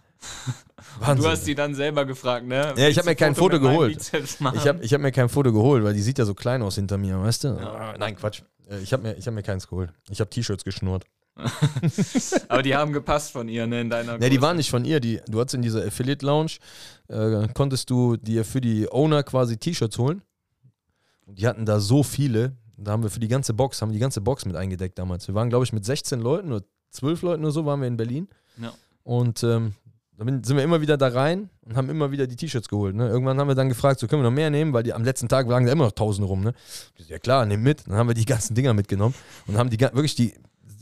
Wahnsinn. Du hast die dann selber gefragt, ne? Ja, ich habe mir kein Foto geholt. Ich hab mir kein Foto geholt, weil die sieht ja so klein aus hinter mir, weißt du? Ja. Nein, Quatsch. Ich hab mir keins geholt. Ich habe T-Shirts geschnurrt. Aber die haben gepasst von ihr, ne? In deiner Größe. Ne, die waren nicht von ihr. Du hattest in dieser Affiliate-Lounge, konntest du dir für die Owner quasi T-Shirts holen. Und die hatten da so viele. Da haben wir für die ganze Box, mit eingedeckt damals. Wir waren, glaube ich, mit 16 Leuten oder 12 Leuten oder so, waren wir in Berlin. Ja. Und dann sind wir immer wieder da rein und haben immer wieder die T-Shirts geholt. Ne? Irgendwann haben wir dann gefragt, so können wir noch mehr nehmen, weil die am letzten Tag lagen da immer noch Tausende rum. Ne? Ja klar, nimm mit. Dann haben wir die ganzen Dinger mitgenommen und haben wirklich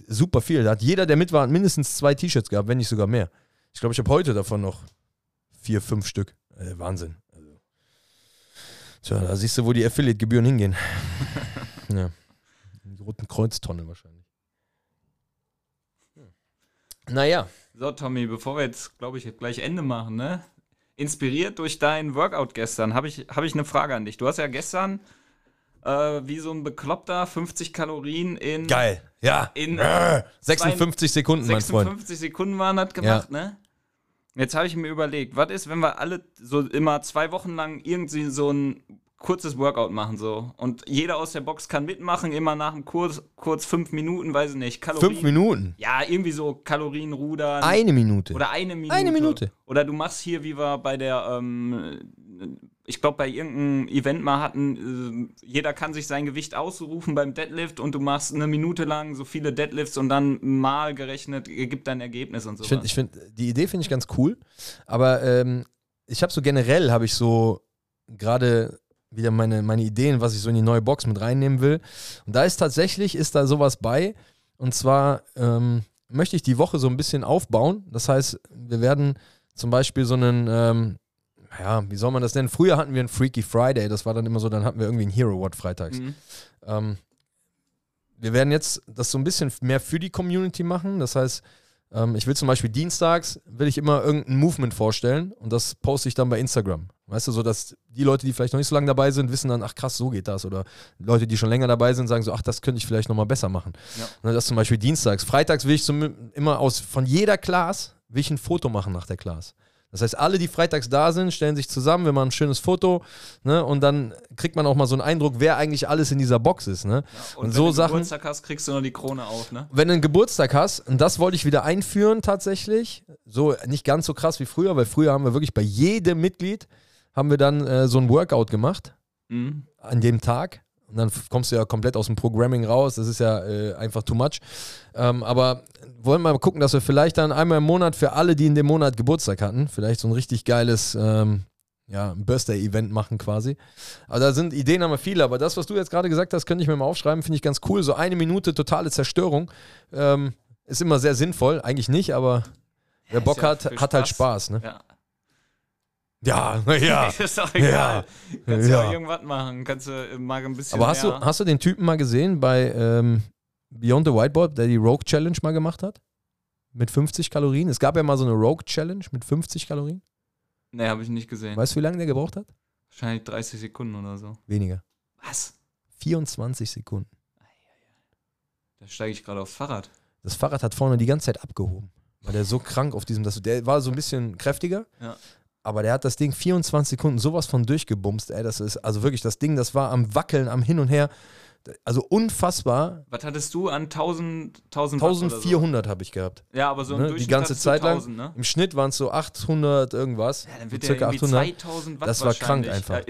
super viel. Da hat jeder, der mit war, mindestens 2 T-Shirts gehabt, wenn nicht sogar mehr. Ich glaube, ich habe heute davon noch 4, 5 Stück. Wahnsinn. Also. Tja, da siehst du, wo die Affiliate-Gebühren hingehen. Ja. In die Roten Kreuztonne wahrscheinlich. Ja. Naja. So, Tommy, bevor wir jetzt, glaube ich, gleich Ende machen, ne? Inspiriert durch dein Workout gestern, hab ich eine Frage an dich. Du hast ja gestern wie so ein Bekloppter 50 Kalorien in... Geil, ja. In 56 Sekunden, mein Freund. 56 Sekunden waren das gemacht, ja. Ne? Jetzt habe ich mir überlegt, was ist, wenn wir alle so immer 2 Wochen lang irgendwie so ein kurzes Workout machen, so. Und jeder aus der Box kann mitmachen, immer nach dem Kurs, kurz 5 Minuten, weiß ich nicht. Kalorien, 5 Minuten? Ja, irgendwie so Kalorienrudern. 1 Minute. Oder 1 Minute. 1 Minute. Oder du machst hier, wie wir bei der... ich glaube, bei irgendeinem Event mal hatten, jeder kann sich sein Gewicht ausrufen beim Deadlift und du machst 1 Minute lang so viele Deadlifts und dann mal gerechnet, gibt dein Ergebnis und so. Die Idee finde ich ganz cool, aber ich habe so generell, gerade wieder meine Ideen, was ich so in die neue Box mit reinnehmen will. Und da ist tatsächlich, sowas bei, und zwar möchte ich die Woche so ein bisschen aufbauen. Das heißt, wir werden zum Beispiel so einen... wie soll man das nennen? Früher hatten wir einen Freaky Friday, das war dann immer so, dann hatten wir irgendwie einen Hero Watt freitags. Mhm. Wir werden jetzt das so ein bisschen mehr für die Community machen, das heißt, ich will zum Beispiel dienstags, immer irgendein Movement vorstellen und das poste ich dann bei Instagram. Weißt du, so dass die Leute, die vielleicht noch nicht so lange dabei sind, wissen dann, ach krass, so geht das. Oder Leute, die schon länger dabei sind, sagen so, ach, das könnte ich vielleicht nochmal besser machen. Ja. Das zum Beispiel dienstags. Freitags will ich immer von jeder Class will ich ein Foto machen nach der Class. Das heißt, alle, die freitags da sind, stellen sich zusammen, wir machen ein schönes Foto, ne? Und dann kriegt man auch mal so einen Eindruck, wer eigentlich alles in dieser Box ist. Ne? Ja, und wenn du Geburtstag hast, kriegst du noch die Krone auf. Ne? Wenn du einen Geburtstag hast, und das wollte ich wieder einführen tatsächlich, so nicht ganz so krass wie früher, weil früher haben wir wirklich bei jedem Mitglied haben wir dann so ein Workout gemacht an dem Tag. Und dann kommst du ja komplett aus dem Programming raus. Das ist ja einfach too much. Aber wollen wir mal gucken, dass wir vielleicht dann einmal im Monat für alle, die in dem Monat Geburtstag hatten, vielleicht so ein richtig geiles Birthday-Event machen quasi. Also da sind Ideen, haben wir viele. Aber das, was du jetzt gerade gesagt hast, könnte ich mir mal aufschreiben. Finde ich ganz cool. So eine Minute totale Zerstörung ist immer sehr sinnvoll. Eigentlich nicht, aber wer Bock hat halt Spaß. Ne? Ja. Ja, ja. Ist doch egal. Ja, kannst du ja irgendwas machen. Kannst du mal ein bisschen. Aber hast du den Typen mal gesehen bei Beyond the Whiteboard, der die Rogue Challenge mal gemacht hat? Mit 50 Kalorien? Es gab ja mal so eine Rogue Challenge mit 50 Kalorien. Nee, habe ich nicht gesehen. Weißt du, wie lange der gebraucht hat? Wahrscheinlich 30 Sekunden oder so. Weniger. Was? 24 Sekunden. Da steige ich gerade aufs Fahrrad. Das Fahrrad hat vorne die ganze Zeit abgehoben. Weil der so krank auf diesem. Der war so ein bisschen kräftiger. Ja. Aber der hat das Ding 24 Sekunden sowas von durchgebumst, ey. Das ist also wirklich das Ding, das war am Wackeln, am Hin und Her. Also unfassbar. Was hattest du an 1400 so? Habe ich gehabt. Ja, aber so im Durchschnitt die ganze Zeit lang. 1000, ne? Im Schnitt waren es so 800 irgendwas. Ja, dann wird so circa 800. 2000 Watt. Das war krank einfach.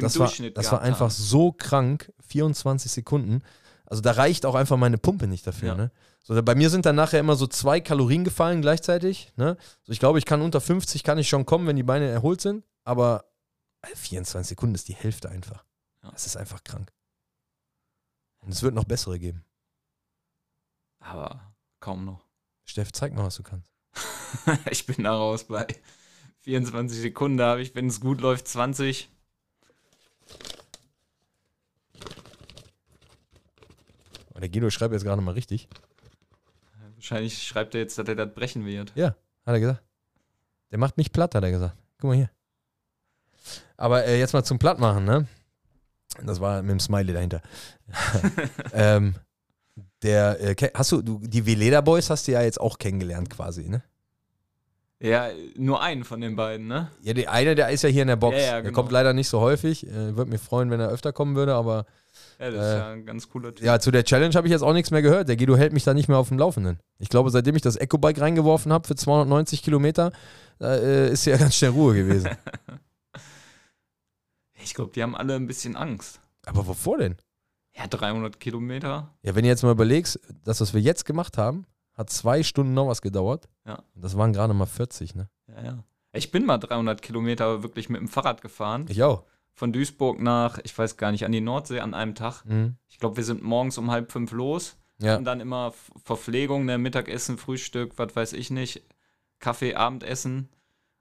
Das war einfach so krank. 24 Sekunden. Also da reicht auch einfach meine Pumpe nicht dafür. Ja. Ne? So, bei mir sind dann nachher immer so 2 Kalorien gefallen gleichzeitig. Ne? So, ich glaube, ich kann unter 50 kann ich schon kommen, wenn die Beine erholt sind. Aber 24 Sekunden ist die Hälfte einfach. Ja. Das ist einfach krank. Und es wird noch bessere geben. Aber kaum noch. Steff, zeig mal, was du kannst. Ich bin da raus bei 24 Sekunden. Da habe ich, wenn es gut läuft, 20. Der Guido schreibt jetzt gerade mal richtig. Wahrscheinlich schreibt er jetzt, dass er das brechen wird. Ja, hat er gesagt. Der macht mich platt, hat er gesagt. Guck mal hier. Aber jetzt mal zum Plattmachen, ne? Das war mit dem Smiley dahinter. Die Veleda Boys hast du ja jetzt auch kennengelernt quasi, ne? Ja, nur einen von den beiden, ne? Ja, der eine, der ist ja hier in der Box. Ja, genau. Der kommt leider nicht so häufig. Würde mich freuen, wenn er öfter kommen würde, aber... Ja, das ist ja ein ganz cooler Typ. Ja, zu der Challenge habe ich jetzt auch nichts mehr gehört. Der Guido hält mich da nicht mehr auf dem Laufenden. Ich glaube, seitdem ich das Ecobike reingeworfen habe für 290 Kilometer, ist ja ganz schnell Ruhe gewesen. Ich glaube, die haben alle ein bisschen Angst. Aber wovor denn? Ja, 300 Kilometer. Ja, wenn du jetzt mal überlegst, das, was wir jetzt gemacht haben, hat 2 Stunden noch was gedauert. Ja. Das waren gerade mal 40, ne? Ja, ja. Ich bin mal 300 Kilometer wirklich mit dem Fahrrad gefahren. Ich auch. Von Duisburg nach, ich weiß gar nicht, an die Nordsee an einem Tag. Mhm. Ich glaube, wir sind morgens um 4:30 los. Ja. Hatten dann immer Verpflegung, ne, Mittagessen, Frühstück, was weiß ich nicht, Kaffee, Abendessen.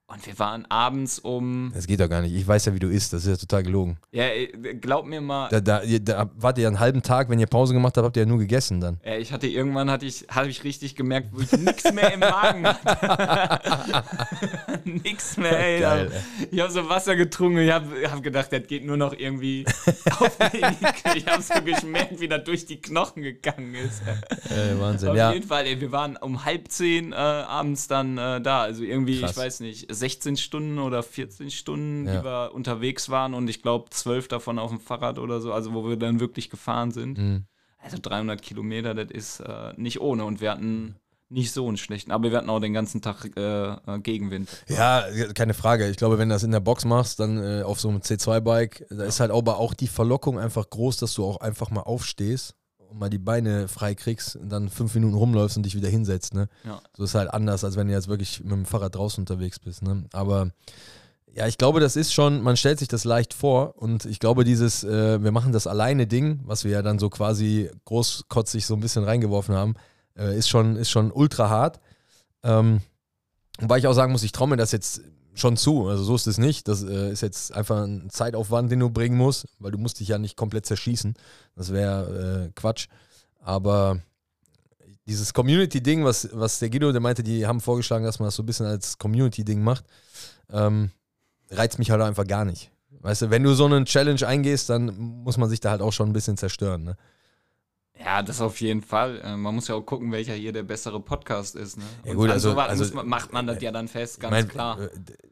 Und wir waren abends um... Das geht doch gar nicht. Ich weiß ja, wie du isst. Das ist ja total gelogen. Ja, glaub mir mal... Da wart ihr einen halben Tag, wenn ihr Pause gemacht habt, habt ihr ja nur gegessen dann. Ja, habe ich richtig gemerkt, wo ich nichts mehr im Magen hatte. Nichts mehr, ey. Geil, ey. Ich habe so Wasser getrunken. Ich habe gedacht, das geht nur noch irgendwie auf mich. Ich habe so geschmeckt, wie das durch die Knochen gegangen ist. Wahnsinn, auf jeden Fall, ey, wir waren um 9:30 abends dann da. Also irgendwie, krass. Ich weiß nicht, 16 Stunden oder 14 Stunden, die wir unterwegs waren. Und ich glaube, 12 davon auf dem Fahrrad oder so. Also wo wir dann wirklich gefahren sind. Mhm. Also 300 Kilometer, das ist nicht ohne. Und wir hatten... Nicht so einen schlechten, aber wir hatten auch den ganzen Tag Gegenwind. Ja, keine Frage. Ich glaube, wenn du das in der Box machst, dann auf so einem C2-Bike, da ist halt aber auch die Verlockung einfach groß, dass du auch einfach mal aufstehst und mal die Beine frei kriegst und dann 5 Minuten rumläufst und dich wieder hinsetzt. Ne? Ja. So ist halt anders, als wenn du jetzt wirklich mit dem Fahrrad draußen unterwegs bist. Ne? Aber ja, ich glaube, das ist schon, man stellt sich das leicht vor und ich glaube, dieses wir machen das alleine Ding, was wir ja dann so quasi großkotzig so ein bisschen reingeworfen haben, ist schon ultra hart. Wobei ich auch sagen muss, ich traue mir das jetzt schon zu. Also so ist es nicht. Das ist jetzt einfach ein Zeitaufwand, den du bringen musst, weil du musst dich ja nicht komplett zerschießen. Das wäre Quatsch. Aber dieses Community-Ding, was der Guido, der meinte, die haben vorgeschlagen, dass man das so ein bisschen als Community-Ding macht, reizt mich halt einfach gar nicht. Weißt du, wenn du so eine Challenge eingehst, dann muss man sich da halt auch schon ein bisschen zerstören, ne? Ja, das auf jeden Fall. Man muss ja auch gucken, welcher hier der bessere Podcast ist. Ne? Ja, gut, macht man das ja dann fest, ganz klar.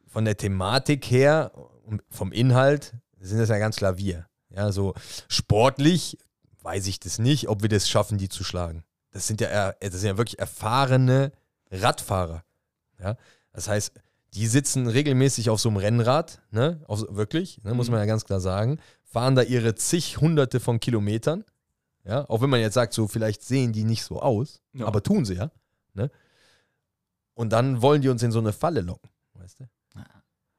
Von der Thematik her, vom Inhalt, sind das ja ganz klar wir. Ja, so sportlich weiß ich das nicht, ob wir das schaffen, die zu schlagen. Das sind ja wirklich erfahrene Radfahrer. Ja? Das heißt, Die sitzen regelmäßig auf so einem Rennrad, ne? Wirklich, ne? Muss man ja ganz klar sagen, fahren da ihre zig Hunderte von Kilometern, ja? Auch wenn man jetzt sagt, so vielleicht sehen die nicht so aus, ja, aber tun sie ja, ne? Und dann wollen die uns in so eine Falle locken, weißt du?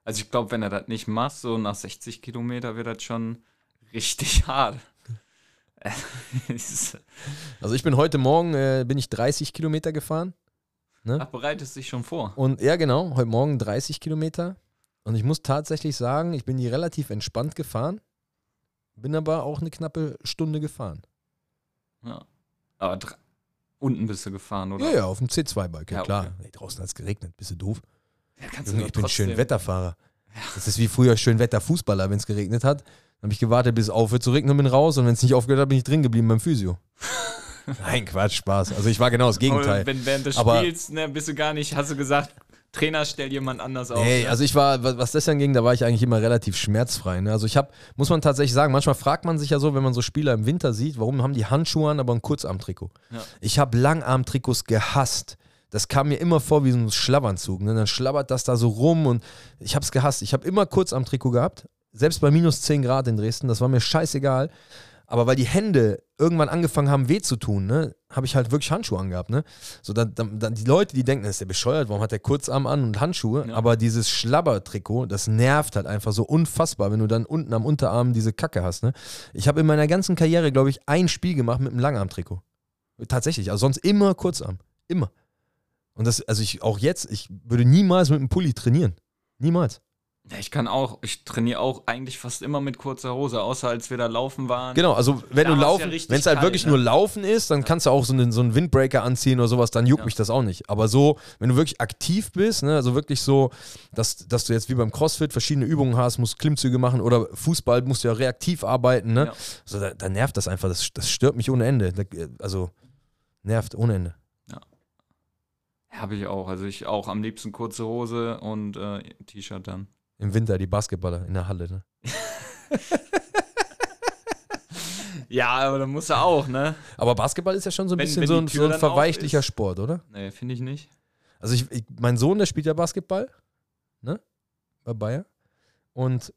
Also ich glaube, wenn er das nicht macht, so nach 60 Kilometern wird das schon richtig hart. Also ich bin heute Morgen, bin ich 30 Kilometer gefahren. Ne? Ach, bereitest dich schon vor. Und ja, genau, heute Morgen 30 Kilometer. Und ich muss tatsächlich sagen, ich bin die relativ entspannt gefahren, bin aber auch eine knappe Stunde gefahren. Ja. Aber unten bist du gefahren, oder? Ja, ja, auf dem C2-Bike, ja, klar. Okay. Ey, draußen hat es geregnet, bist du doof? Ja, ich bin Schönwetterfahrer. Ja. Das ist wie früher Schönwetterfußballer, wenn es geregnet hat. Dann habe ich gewartet, bis es aufhört zu regnen und bin raus. Und wenn es nicht aufgehört hat, bin ich drin geblieben beim Physio. Nein, Quatsch, Spaß. Also ich war genau das Gegenteil. Aber während du spielst, ne, bist du gar nicht, hast du gesagt, Trainer, stell jemand anders auf. Nee, ne? Also ich war, was das dann ging, da war ich eigentlich immer relativ schmerzfrei. Ne? Also ich habe, muss man tatsächlich sagen, manchmal fragt man sich ja so, wenn man so Spieler im Winter sieht, warum haben die Handschuhe an, aber ein Kurzarmtrikot. Ja. Ich habe Langarmtrikots gehasst. Das kam mir immer vor wie so ein Schlabbernzug. Ne? Dann schlabbert das da so rum und ich habe es gehasst. Ich habe immer Kurzarmtrikot gehabt, selbst bei minus 10 Grad in Dresden, das war mir scheißegal. Aber weil die Hände irgendwann angefangen haben, weh zu tun, ne, habe ich halt wirklich Handschuhe angehabt. Ne? So, dann die Leute, die denken, das ist der bescheuert, warum hat der Kurzarm an und Handschuhe? Ja. Aber dieses Schlabbertrikot, das nervt halt einfach so unfassbar, wenn du dann unten am Unterarm diese Kacke hast. Ne? Ich habe in meiner ganzen Karriere, glaube ich, ein Spiel gemacht mit einem Langarmtrikot. Tatsächlich, also sonst immer Kurzarm. Immer. Und das, also ich auch jetzt, ich würde niemals mit einem Pulli trainieren. Niemals. Ja, ich trainiere auch eigentlich fast immer mit kurzer Hose, außer als wir da laufen waren. Genau, also wenn es ja halt wirklich, ne, nur Laufen ist, dann kannst du auch so einen Windbreaker anziehen oder sowas, dann juckt mich das auch nicht. Aber so, wenn du wirklich aktiv bist, ne, also wirklich so, dass du jetzt wie beim CrossFit verschiedene Übungen hast, musst Klimmzüge machen oder Fußball, musst du ja reaktiv arbeiten, ne? Ja. So, da nervt das einfach, das stört mich ohne Ende. Also nervt ohne Ende. Ja. Habe ich auch, also ich auch am liebsten kurze Hose und T-Shirt dann. Im Winter die Basketballer in der Halle, ne? Ja, aber dann muss er auch, ne? Aber Basketball ist ja schon so ein bisschen so ein verweichlicher Sport, oder? Nee, finde ich nicht. Also mein Sohn, der spielt ja Basketball, ne? Bei Bayer. Und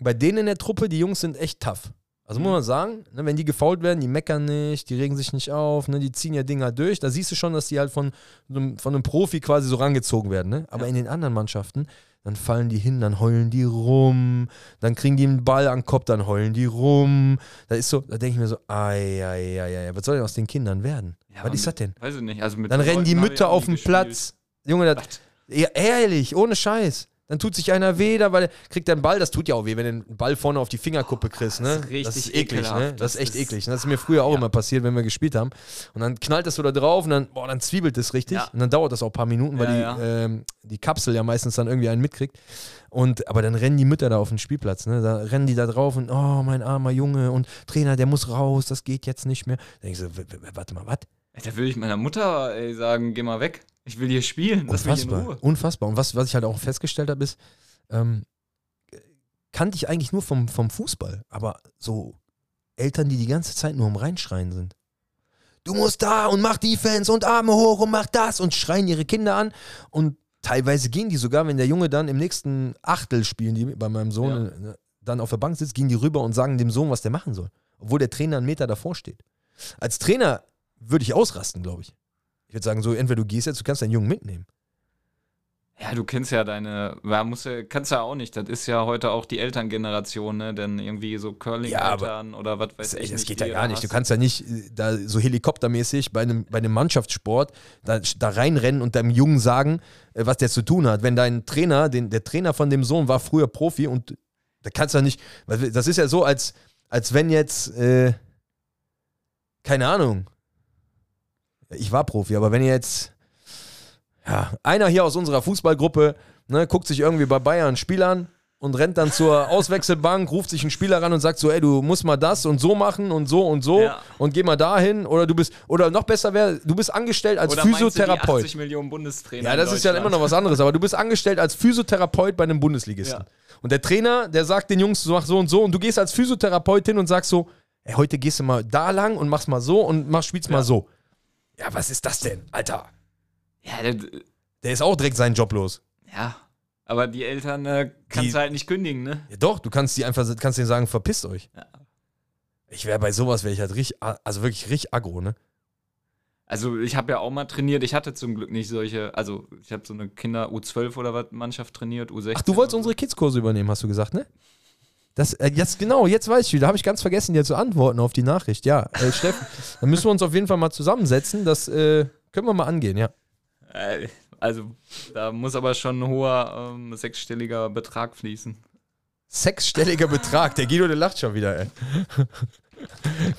bei denen in der Truppe, die Jungs sind echt tough. Also muss man sagen, ne, wenn die gefoult werden, die meckern nicht, die regen sich nicht auf, ne, die ziehen ja Dinger durch. Da siehst du schon, dass die halt von einem Profi quasi so rangezogen werden, ne? Aber in den anderen Mannschaften, dann fallen die hin, dann heulen die rum, dann kriegen die einen Ball an den Kopf, dann heulen die rum. Da ist so, da denke ich mir so, was soll denn aus den Kindern werden? Ja, was ist das denn? Weiß ich nicht. Also mit dann rennen die Mütter auf den Platz. Junge, das, ehrlich, ohne Scheiß. Dann tut sich einer weh, weil kriegt er einen Ball, das tut ja auch weh, wenn du einen Ball vorne auf die Fingerkuppe kriegst. Ne? Das ist richtig, das ist eklig, ne? Das ist echt eklig. Das ist mir früher auch immer passiert, wenn wir gespielt haben. Und dann knallt das so da drauf und dann zwiebelt das richtig. Ja. Und dann dauert das auch ein paar Minuten, weil die Kapsel ja meistens dann irgendwie einen mitkriegt. Aber dann rennen die Mütter da auf den Spielplatz, ne? Da rennen die da drauf und oh, mein armer Junge und Trainer, der muss raus, das geht jetzt nicht mehr. Da denke ich so, warte mal, was? Da würde ich meiner Mutter sagen, geh mal weg. Ich will hier spielen. Lass mich in Ruhe. Unfassbar. Und was ich halt auch festgestellt habe, ist, kannte ich eigentlich nur vom Fußball, aber so Eltern, die ganze Zeit nur am Reinschreien sind. Du musst da und mach Defense und Arme hoch und mach das und schreien ihre Kinder an. Und teilweise gehen die sogar, wenn der Junge dann im nächsten Achtel spielen, die bei meinem Sohn dann auf der Bank sitzt, gehen die rüber und sagen dem Sohn, was der machen soll. Obwohl der Trainer einen Meter davor steht. Als Trainer würde ich ausrasten, glaube ich. Ich würde sagen, so entweder du gehst jetzt, du kannst deinen Jungen mitnehmen. Ja, du kennst ja kannst ja auch nicht. Das ist ja heute auch die Elterngeneration, ne? Denn irgendwie so Curling-Eltern oder was weiß ich. Das geht ja gar nicht. Du kannst ja nicht da so helikoptermäßig bei einem Mannschaftssport da reinrennen und deinem Jungen sagen, was der zu tun hat. Wenn dein Trainer, der Trainer von dem Sohn war früher Profi und da kannst du ja nicht. Das ist ja so, als wenn jetzt, keine Ahnung. Ich war Profi, aber wenn jetzt einer hier aus unserer Fußballgruppe, ne, guckt sich irgendwie bei Bayern ein Spiel an und rennt dann zur Auswechselbank, ruft sich einen Spieler ran und sagt so, ey, du musst mal das und so machen und so und geh mal dahin oder oder noch besser wäre, du bist angestellt als Physiotherapeut. Oder 80 Millionen Bundestrainer. Ja, das ist ja immer noch was anderes, aber du bist angestellt als Physiotherapeut bei einem Bundesligisten. Ja. Und der Trainer, der sagt den Jungs, mach so und so und du gehst als Physiotherapeut hin und sagst so, ey, heute gehst du mal da lang und machst mal so und spielst mal so. Ja, was ist das denn, Alter? Ja, der ist auch direkt seinen Job los. Ja, Aber die Eltern kannst du halt nicht kündigen, ne? Ja, doch, du kannst die einfach, kannst denen sagen, verpisst euch. Ja. Ich wäre bei sowas, wäre ich halt richtig, also wirklich richtig aggro, ne? Also ich habe ja auch mal trainiert, ich hatte zum Glück nicht solche, also ich habe so eine Kinder U12 oder was Mannschaft trainiert, U16. Ach, du wolltest unsere Kids-Kurse übernehmen, hast du gesagt, ne? Das, jetzt, genau, jetzt weiß ich wieder, da habe ich ganz vergessen, dir zu antworten auf die Nachricht, ja. Steffen, dann müssen wir uns auf jeden Fall mal zusammensetzen, das können wir mal angehen, ja. Also da muss aber schon ein hoher sechsstelliger Betrag fließen. Sechsstelliger Betrag, der Guido, der lacht schon wieder, ey.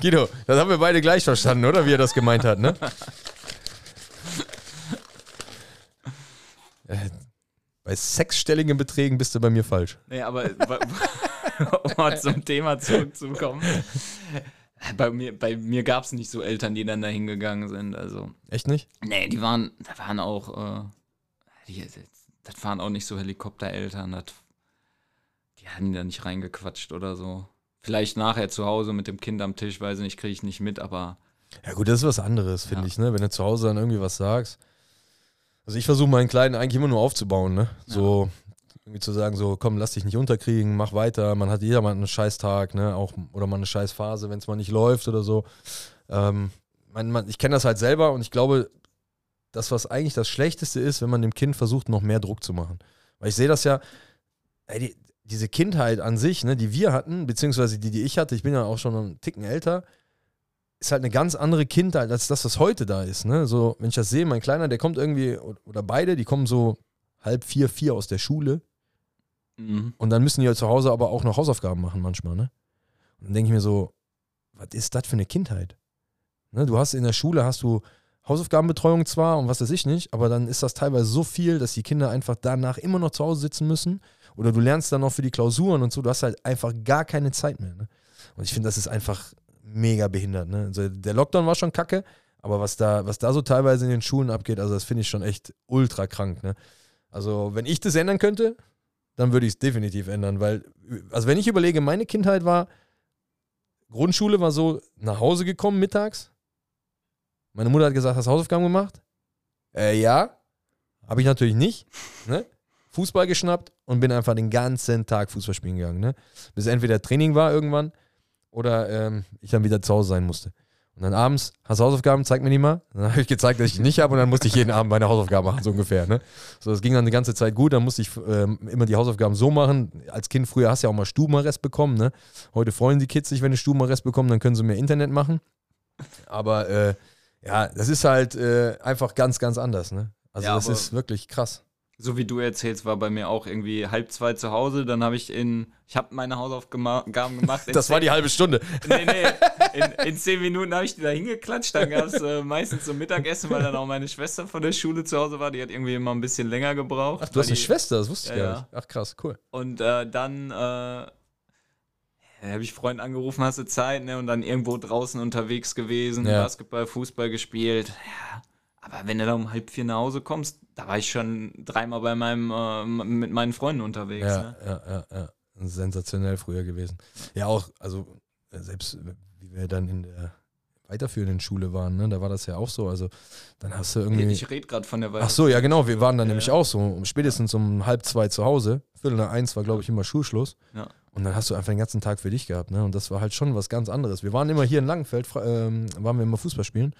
Guido, das haben wir beide gleich verstanden, oder? Wie er das gemeint hat, ne? Bei sechsstelligen Beträgen bist du bei mir falsch. Nee, aber um mal zum Thema zurückzukommen. Bei mir gab es nicht so Eltern, die dann da hingegangen sind. Also. Echt nicht? Nee, da waren auch, das waren auch nicht so Helikoptereltern. Die haben da nicht reingequatscht oder so. Vielleicht nachher zu Hause mit dem Kind am Tisch, weiß ich nicht, kriege ich nicht mit, aber... Ja gut, das ist was anderes, finde ich, ne? Wenn du zu Hause dann irgendwie was sagst. Also ich versuche meinen Kleinen eigentlich immer nur aufzubauen, ne? Ja. So irgendwie zu sagen, so komm, lass dich nicht unterkriegen, mach weiter. Man hat jeder mal einen Scheißtag, ne? Auch, oder mal eine Scheißphase, wenn es mal nicht läuft oder so. Ich kenne das halt selber und ich glaube, das, was eigentlich das Schlechteste ist, wenn man dem Kind versucht, noch mehr Druck zu machen. Weil ich sehe das ja... Ey, diese Kindheit an sich, ne, die wir hatten, beziehungsweise die ich hatte, ich bin ja auch schon einen Ticken älter, ist halt eine ganz andere Kindheit als das, was heute da ist. Ne? So, wenn ich das sehe, mein Kleiner, der kommt irgendwie, oder beide, die kommen so 15:30, 16:00 aus der Schule. Mhm. Und dann müssen die ja zu Hause aber auch noch Hausaufgaben machen manchmal. Ne? Und dann denke ich mir so, was ist das für eine Kindheit? Ne? Du hast in der Schule, hast du Hausaufgabenbetreuung zwar und was weiß ich nicht, aber dann ist das teilweise so viel, dass die Kinder einfach danach immer noch zu Hause sitzen müssen. Oder du lernst dann noch für die Klausuren und so, du hast halt einfach gar keine Zeit mehr. Ne? Und ich finde, das ist einfach mega behindert. Ne? Also der Lockdown war schon kacke, aber was da so teilweise in den Schulen abgeht, also das finde ich schon echt ultra krank. Ne? Also wenn ich das ändern könnte, dann würde ich es definitiv ändern, weil, also wenn ich überlege, meine Kindheit war, Grundschule war so, nach Hause gekommen mittags, meine Mutter hat gesagt, hast du Hausaufgaben gemacht? Ja, habe ich natürlich nicht, ne? Fußball geschnappt und bin einfach den ganzen Tag Fußball spielen gegangen. Ne? Bis entweder Training war irgendwann oder ich dann wieder zu Hause sein musste. Und dann abends, hast du Hausaufgaben, zeig mir die mal. Dann habe ich gezeigt, dass ich die nicht habe und dann musste ich jeden Abend meine Hausaufgaben machen, so ungefähr. Ne? So, das ging dann die ganze Zeit gut, dann musste ich immer die Hausaufgaben so machen. Als Kind früher hast du ja auch mal Stubenarrest bekommen. Ne? Heute freuen die Kids sich, wenn sie Stubenarrest bekommen, dann können sie mehr Internet machen. Aber ja, das ist halt einfach ganz, ganz anders. Ne? Also ja, das ist wirklich krass. So wie du erzählst, war bei mir auch irgendwie 13:30 zu Hause, dann habe ich ich habe meine Hausaufgaben gemacht. Das war die halbe Stunde. Nee, in 10 Minuten habe ich die da hingeklatscht, dann gab es meistens so Mittagessen, weil dann auch meine Schwester von der Schule zu Hause war, die hat irgendwie immer ein bisschen länger gebraucht. Ach, du hast eine Schwester, das wusste ich gar nicht. Ach krass, cool. Und dann habe ich Freund angerufen, hast du Zeit, ne, und dann irgendwo draußen unterwegs gewesen, ja. Basketball, Fußball gespielt, ja. Aber wenn du da um 15:30 nach Hause kommst, da war ich schon dreimal bei mit meinen Freunden unterwegs. Ja, ne? ja. Sensationell früher gewesen. Ja, auch, also selbst wie wir dann in der weiterführenden Schule waren, ne, da war das ja auch so. Also dann hast du irgendwie. Ich rede gerade von der weiterführenden Schule. Ach so, ja genau, wir waren dann nämlich auch so spätestens um 13:30 zu Hause. 13:45 war, glaube ich, immer Schulschluss. Ja. Und dann hast du einfach den ganzen Tag für dich gehabt, ne? Und das war halt schon was ganz anderes. Wir waren immer hier in Langenfeld, waren wir immer Fußball spielen.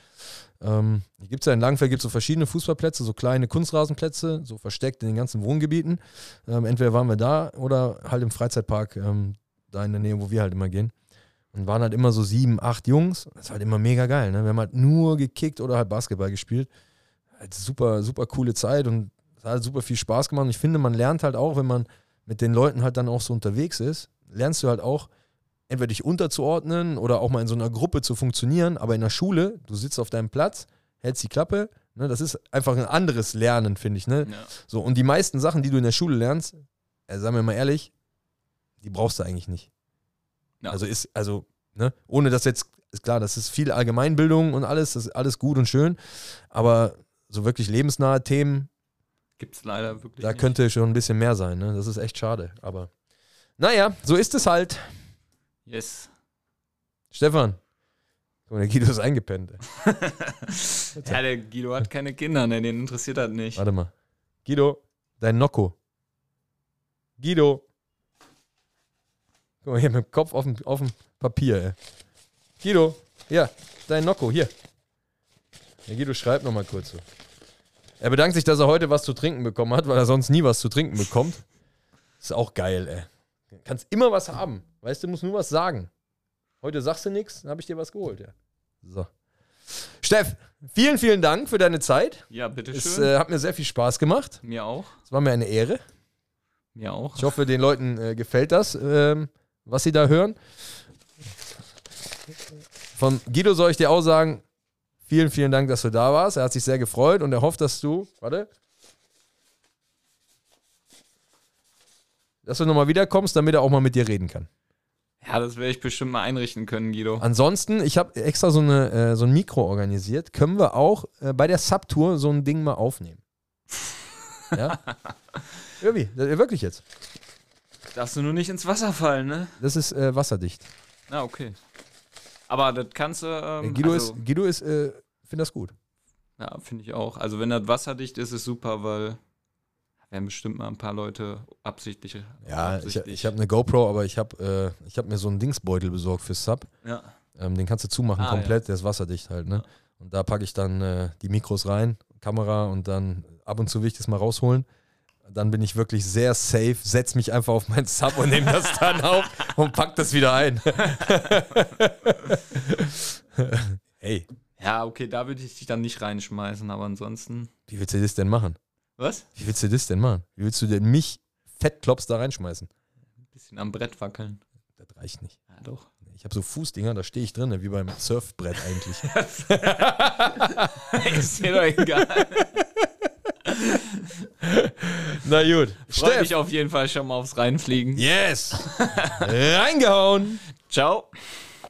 Hier gibt's ja in Langenfeld so verschiedene Fußballplätze, so kleine Kunstrasenplätze, so versteckt in den ganzen Wohngebieten. Entweder waren wir da oder halt im Freizeitpark, da in der Nähe, wo wir halt immer gehen. Und waren halt immer so 7, 8 Jungs. Das ist halt immer mega geil, ne? Wir haben halt nur gekickt oder halt Basketball gespielt. Halt super, super coole Zeit und es hat halt super viel Spaß gemacht. Und ich finde, man lernt halt auch, wenn man mit den Leuten halt dann auch so unterwegs ist, lernst du halt auch, entweder dich unterzuordnen oder auch mal in so einer Gruppe zu funktionieren, aber in der Schule, du sitzt auf deinem Platz, hältst die Klappe, ne, das ist einfach ein anderes Lernen, finde ich. Ne? Ja. So, und die meisten Sachen, die du in der Schule lernst, sagen wir mal ehrlich, die brauchst du eigentlich nicht. Ja. Also, ne, ohne das jetzt, ist klar, das ist viel Allgemeinbildung und alles, das ist alles gut und schön, aber so wirklich lebensnahe Themen, gibt es leider wirklich da nicht. Könnte schon ein bisschen mehr sein, ne? Das ist echt schade, aber naja, so ist es halt. Yes. Stefan, der Guido ist eingepennt. Ja, der Guido hat keine Kinder, ne? Den interessiert das nicht. Warte mal. Guido, dein Nocco. Guido. Guck mal, hier mit dem Kopf auf dem Papier, ey. Guido, ja, dein Nocco, hier. Der Guido schreibt nochmal kurz so. Er bedankt sich, dass er heute was zu trinken bekommen hat, weil er sonst nie was zu trinken bekommt. Ist auch geil, ey. Du kannst immer was haben. Weißt du, musst nur was sagen. Heute sagst du nichts, dann habe ich dir was geholt, ja. So. Steff, vielen, vielen Dank für deine Zeit. Ja, bitteschön. Es hat mir sehr viel Spaß gemacht. Mir auch. Es war mir eine Ehre. Mir auch. Ich hoffe, den Leuten gefällt das, was sie da hören. Von Guido soll ich dir auch sagen, vielen, vielen Dank, dass du da warst. Er hat sich sehr gefreut und er hofft, dass du, warte, dass du nochmal wiederkommst, damit er auch mal mit dir reden kann. Ja, das werde ich bestimmt mal einrichten können, Guido. Ansonsten, ich habe extra so ein Mikro organisiert. Können wir auch bei der Subtour so ein Ding mal aufnehmen? Ja? Irgendwie, wirklich jetzt. Darfst du nur nicht ins Wasser fallen, ne? Das ist wasserdicht. Ah, okay. Aber das kannst du... Guido finde das gut. Ja, finde ich auch. Also wenn das wasserdicht ist, ist super, weil... werden bestimmt mal ein paar Leute absichtlich. Ja, ich habe eine GoPro, aber ich hab mir so einen Dingsbeutel besorgt für Sub. Ja. Den kannst du zumachen komplett, ja. Der ist wasserdicht halt. Ne? Ja. Und da packe ich dann die Mikros rein, Kamera und dann ab und zu will ich das mal rausholen. Dann bin ich wirklich sehr safe, setze mich einfach auf meinen Sub und nehme das dann auf und pack das wieder ein. Ey. Ja, okay, da würde ich dich dann nicht reinschmeißen, aber ansonsten... Wie willst du das denn machen? Was? Wie willst du das denn machen? Wie willst du denn mich Fettklops da reinschmeißen? Ein bisschen am Brett wackeln. Das reicht nicht. Ja, doch. Ich habe so Fußdinger, da stehe ich drin, wie beim Surfbrett eigentlich. Ist mir doch egal. Na gut. Freue mich auf jeden Fall schon mal aufs Reinfliegen. Yes! Reingehauen! Ciao!